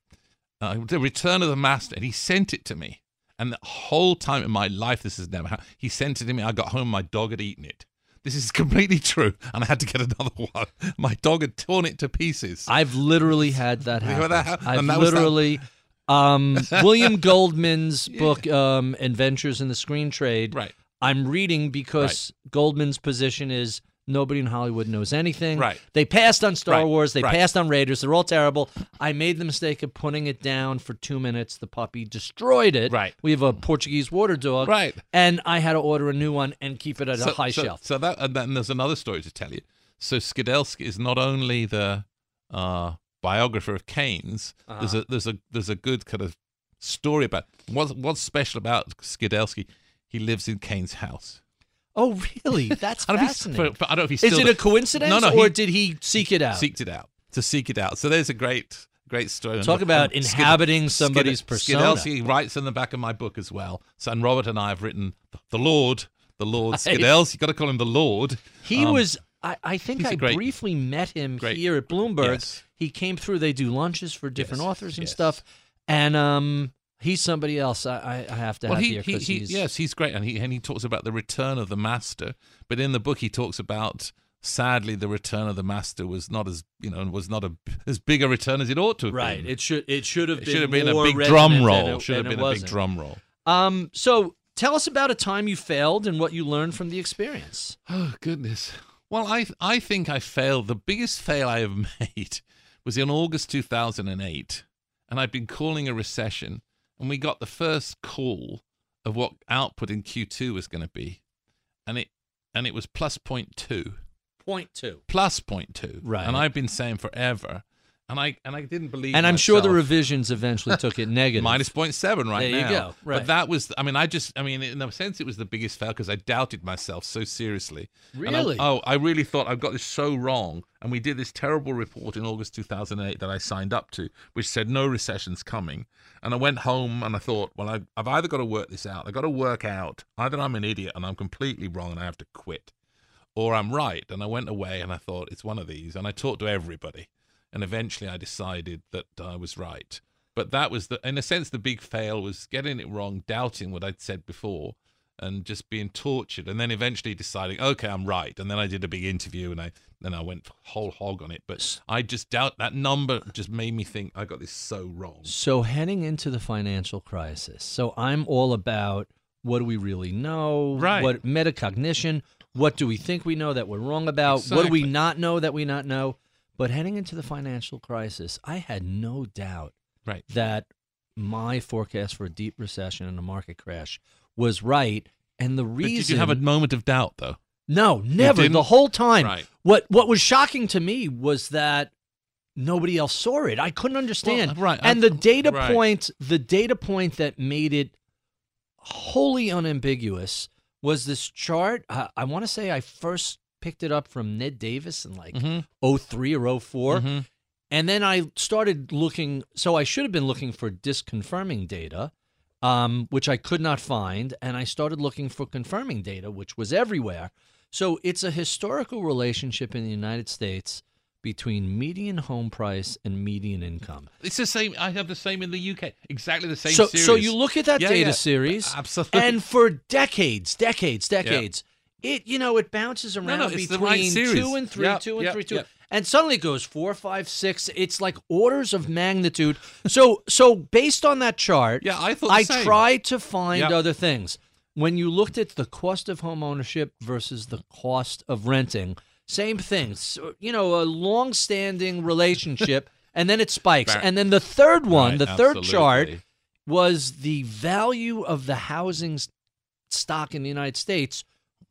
Uh, The Return of the Master. And he sent it to me. And the whole time in my life, this has never happened. He sent it to me. I got home. My dog had eaten it. This is completely true. And I had to get another one. My dog had torn it to pieces. I've literally had that happen. That happen? I've that literally... Um, William Goldman's yeah. book, um, Adventures in the Screen Trade, right. I'm reading because right. Goldman's position is nobody in Hollywood knows anything. Right. They passed on Star right. Wars. They right. passed on Raiders. They're all terrible. I made the mistake of putting it down for two minutes. The puppy destroyed it. Right. We have a Portuguese water dog. Right. And I had to order a new one and keep it at so, a high so, shelf. So that, and then there's another story to tell you. So Skidelsky is not only the... Uh, biographer of Keynes, uh-huh. there's a there's a there's a good kind of story about what's what's special about Skidelsky. He lives in Keynes' house. Oh, really? That's I fascinating. But I don't know if he's still. Is it a coincidence? No, no, or he, did he seek it out? Seeked it out to seek it out. So there's a great great story. Talk the, about um, inhabiting Skid, somebody's Skid, persona. Skidelsky writes in the back of my book as well. So and Robert and I have written the Lord, the Lord Skidelsky. You got to call him the Lord. He um, was. I, I think I great, briefly met him great, here at Bloomberg. Yes. He came through. They do lunches for different yes, authors and yes. stuff. And um, he's somebody else I, I have to well, have he, here. He, he, he's... Yes, he's great. And he, and he talks about the return of the master. But in the book, he talks about, sadly, the return of the master was not as you know was not a, as big a return as it ought to have right. been. Right. It should, it should have it been, should have been a big drum roll. It should have been a big drum roll. Um, so tell us about a time you failed and what you learned from the experience. Oh, goodness. Well, I I think I failed. The biggest fail I have made was in August two thousand eight, and I'd been calling a recession, and we got the first call of what output in Q two was going to be, and it and it was plus zero point two. zero point two. Plus zero point two. Right. And I've been saying forever, and I and I didn't believe. And myself. I'm sure the revisions eventually took it negative. Minus zero point seven right there now. There you go. Right. But that was, I mean, I just, I mean, in a sense, it was the biggest fail because I doubted myself so seriously. Really? I, oh, I really thought I've got this so wrong. And we did this terrible report in August two thousand eight that I signed up to, which said no recession's coming. And I went home and I thought, well, I've, I've either got to work this out. I've got to work out either I'm an idiot and I'm completely wrong and I have to quit, or I'm right. And I went away and I thought it's one of these. And I talked to everybody. And eventually I decided that I was right. But that was, the, in a sense, the big fail was getting it wrong, doubting what I'd said before, and just being tortured. And then eventually deciding, okay, I'm right. And then I did a big interview, and I then I went whole hog on it. But I just doubt that number just made me think I got this so wrong. So heading into the financial crisis, so I'm all about what do we really know, right? What metacognition, what do we think we know that we're wrong about, exactly. What do we not know that we not know. But heading into the financial crisis, I had no doubt right. that my forecast for a deep recession and a market crash was right. And the reason— But did you have a moment of doubt, though? No, never. The whole time. Right. What What was shocking to me was that nobody else saw it. I couldn't understand. Well, right. And the data right. point, the data point that made it wholly unambiguous was this chart. I, I want to say I first— picked it up from Ned Davis in like mm-hmm. oh three or oh four. Mm-hmm. And then I started looking, so I should have been looking for disconfirming data, um, which I could not find. And I started looking for confirming data, which was everywhere. So it's a historical relationship in the United States between median home price and median income. It's the same. I have the same in the U K. Exactly the same so, series. So you look at that yeah, data yeah. series. Absolutely. And for decades, decades, decades, yeah. It, you know, it bounces around no, no, between right two and three, yep, two and yep, three, two. Yep. And suddenly it goes four, five, six. It's like orders of magnitude. So so based on that chart, yeah, I, thought I tried to find yep. other things. When you looked at the cost of home ownership versus the cost of renting, same thing. So, you know, a long-standing relationship, and then it spikes. Right. And then the third one, right, the absolutely. third chart, was the value of the housing stock in the United States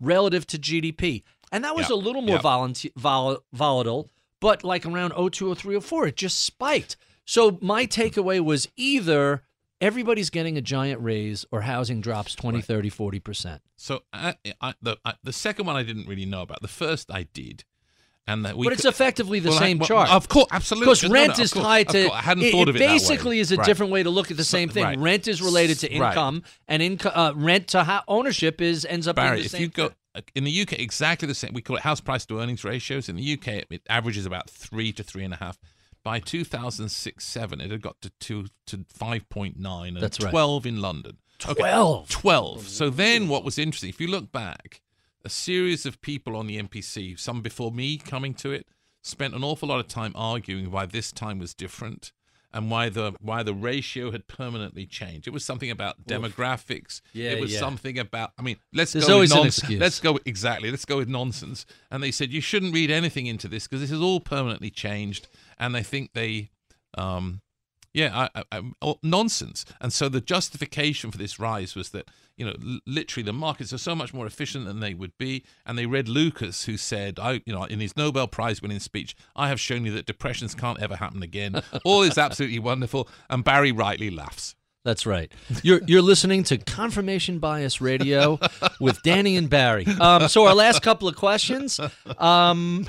relative to G D P. And that was yep. a little more yep. vol- volatile, but like around oh two, oh three, oh four, it just spiked. So my takeaway was either everybody's getting a giant raise or housing drops twenty, right. thirty, forty percent. So I, I, the, I, the second one I didn't really know about. The first I did. And that we but it's could, effectively the well, same I, well, chart. Of course, absolutely. Because rent no, no, is course, tied to... I hadn't it, thought of it, it basically that way. Is a right. different way to look at the same thing. Right. Rent is related to income, right. and inco- uh, rent to ho- ownership is ends up Barry, being the same. Barry, if you go... In the U K, exactly the same. We call it house price to earnings ratios. In the U K, it, it averages about three to three and a half. By two thousand six, seven, it had got to two to five point nine and That's twelve right. in London. twelve? Okay, twelve. So then what was interesting, if you look back, a series of people on the M P C, some before me coming to it, spent an awful lot of time arguing why this time was different and why the why the ratio had permanently changed. It was something about Oof. demographics. Yeah, it was yeah. something about, I mean, let's There's go always with nonsense. An excuse. Let's go, exactly, let's go with nonsense. And they said, you shouldn't read anything into this because this is all permanently changed. And they think they, um, yeah, I, I, I, nonsense. And so the justification for this rise was that, you know, l- literally the markets are so much more efficient than they would be. And they read Lucas, who said, I, you know, in his Nobel Prize winning speech, I have shown you that depressions can't ever happen again. All is absolutely wonderful. And Barry rightly laughs. That's right. You're you're listening to Confirmation Bias Radio with Danny and Barry. Um, so our last couple of questions. Um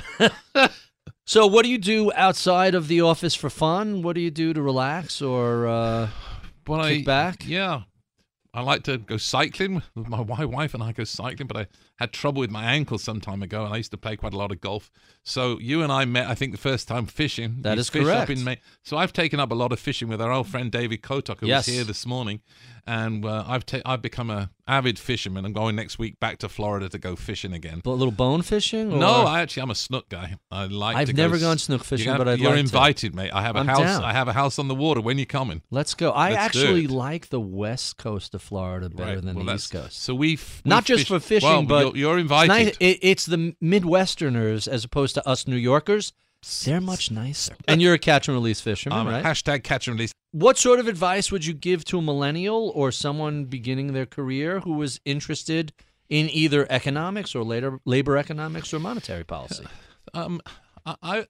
So what do you do outside of the office for fun? What do you do to relax or uh, well, kick I, back? Yeah, I like to go cycling. My wife and I go cycling, but I had trouble with my ankle some time ago, and I used to play quite a lot of golf. So you and I met, I think, the first time fishing. That you is fish correct. Up in May. So I've taken up a lot of fishing with our old friend David Kotok, who yes. was here this morning. And uh, I've ta- I've become an avid fisherman. I'm going next week back to Florida to go fishing again. But a little bone fishing? Or? No, I actually I'm a snook guy. I like. I've to never go gone s- snook fishing, gonna, but I'd you're like invited, to. Mate. I have a I'm house. Down. I have a house on the water. When you coming? Let's go. I Let's actually like the west coast of Florida better right. than well, the east coast. So we've we not just fished, for fishing, well, but you're, you're invited. It's, nice, it, it's the Midwesterners as opposed to us New Yorkers. They're much nicer. And you're a catch and release fisherman, um, right? Hashtag catch and release. What sort of advice would you give to a millennial or someone beginning their career who was interested in either economics or later labor economics or monetary policy? Um, I, I,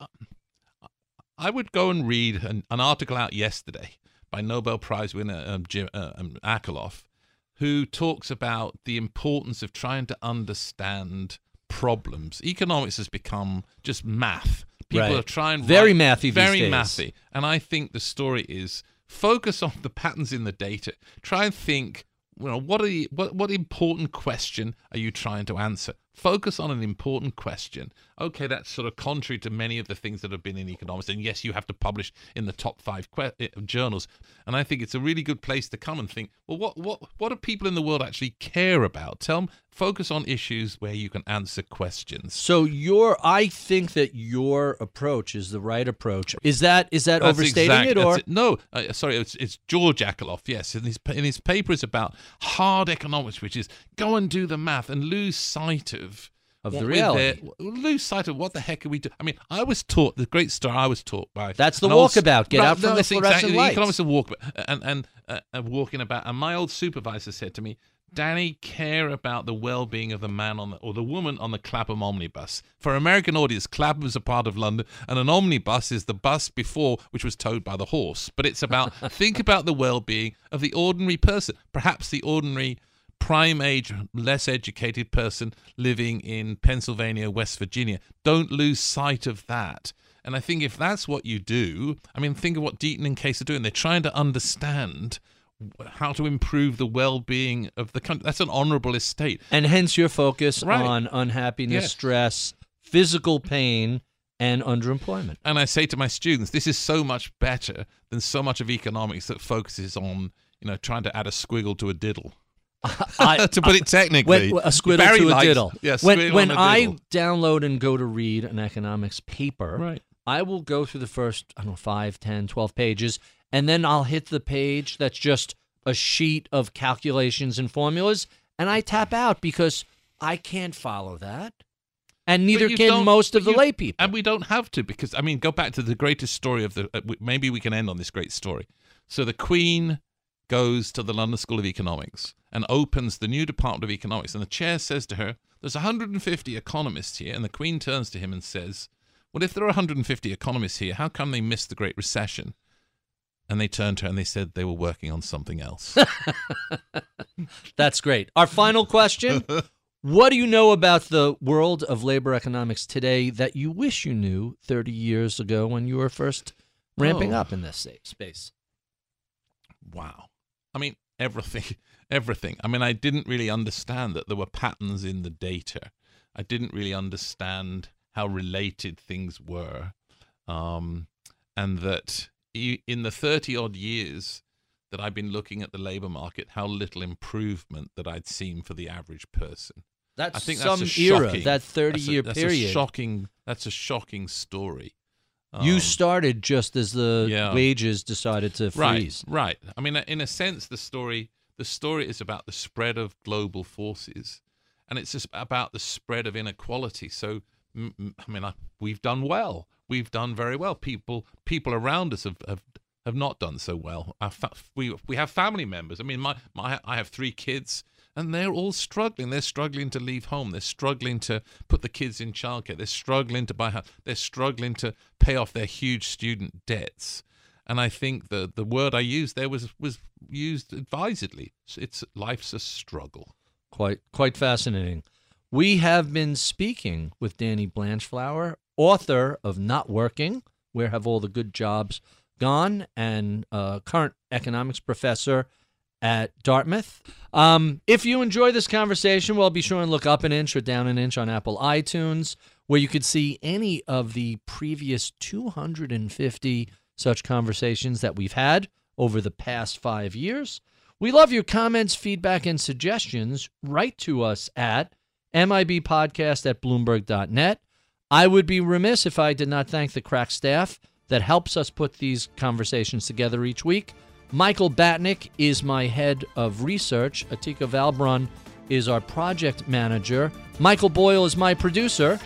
I would go and read an, an article out yesterday by Nobel Prize winner um, Jim, uh, um, Akerlof, who talks about the importance of trying to understand problems. Economics has become just math. People right. are trying very mathy, very these days. mathy, and I think the story is focus on the patterns in the data. Try and think, you know, what are the, what what important question are you trying to answer? Focus on an important question. Okay, that's sort of contrary to many of the things that have been in economics. And yes, you have to publish in the top five que- journals. And I think it's a really good place to come and think, well, what what what do people in the world actually care about? Tell them, focus on issues where you can answer questions. So your, I think that your approach is the right approach. Is that is that that's overstating exact, it or it. No? Uh, sorry, it's, it's George Akerlof. Yes, and his in his paper is about hard economics, which is go and do the math and lose sight of. Of, of the reality. There, lose sight of what the heck are we doing? I mean, I was taught, the great story I was taught by... That's the walkabout. Get right, out from no, the fluorescent exactly, lights. The economics of walkabout and, and, uh, and walking about. And my old supervisor said to me, Danny, care about the well-being of the man on the, or the woman on the Clapham omnibus. For American audience, Clapham is a part of London, and an omnibus is the bus before, which was towed by the horse. But it's about, think about the well-being of the ordinary person, perhaps the ordinary prime age, less educated person living in Pennsylvania, West Virginia. Don't lose sight of that. And I think if that's what you do, I mean, think of what Deaton and Case are doing. They're trying to understand how to improve the well-being of the country. That's an honorable estate. And hence your focus right. on unhappiness, yeah. stress, physical pain, and underemployment. And I say to my students, this is so much better than so much of economics that focuses on, you know, trying to add a squiggle to a diddle. I, to put it technically, when, a squiddle Barry to a likes, diddle. Yeah, when when a I diddle. download and go to read an economics paper, right. I will go through the first, I don't know, five, ten, twelve pages, and then I'll hit the page that's just a sheet of calculations and formulas, and I tap out because I can't follow that. And neither can most of the you, lay people. And we don't have to because, I mean, go back to the greatest story of the, uh, maybe we can end on this great story. So the Queen goes to the London School of Economics and opens the new Department of Economics. And the chair says to her, there's one hundred fifty economists here. And the Queen turns to him and says, well, if there are one hundred fifty economists here, how come they missed the Great Recession? And they turned to her and they said they were working on something else. That's great. Our final question. What do you know about the world of labor economics today that you wish you knew thirty years ago when you were first ramping oh. up in this space? Wow. I mean, everything. Everything. I mean, I didn't really understand that there were patterns in the data. I didn't really understand how related things were. Um, and that in the thirty-odd years that I've been looking at the labor market, how little improvement that I'd seen for the average person. That's I think some that's era, shocking, that thirty-year period. That's a shocking, that's a shocking story. Um, you started just as the yeah. wages decided to freeze. Right, right. I mean, in a sense, the story... The story is about the spread of global forces, and it's just about the spread of inequality. So, I mean, I, we've done well. We've done very well. People, people around us have have, have not done so well. Our fa- we we have family members. I mean, my, my I have three kids, and they're all struggling. They're struggling to leave home. They're struggling to put the kids in childcare. They're struggling to buy a house. They're struggling to pay off their huge student debts. And I think the the word I used there was was used advisedly. It's life's a struggle. Quite quite fascinating. We have been speaking with Danny Blanchflower, author of Not Working, Where Have All the Good Jobs Gone, and uh, current economics professor at Dartmouth. Um, if you enjoy this conversation, well, be sure and look up an inch or down an inch on Apple iTunes, where you could see any of the previous two hundred fifty such conversations that we've had over the past five years. We love your comments, feedback, and suggestions. Write to us at M I B podcast at bloomberg dot net. I would be remiss if I did not thank the crack staff that helps us put these conversations together each week. Michael Batnick is my head of research. Atika Valbrun is our project manager. Michael Boyle is my producer.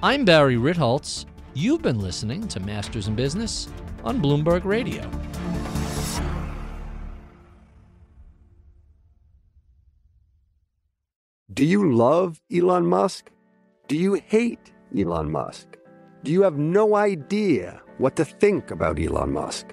I'm Barry Ritholtz. You've been listening to Masters in Business on Bloomberg Radio. Do you love Elon Musk? Do you hate Elon Musk? Do you have no idea what to think about Elon Musk?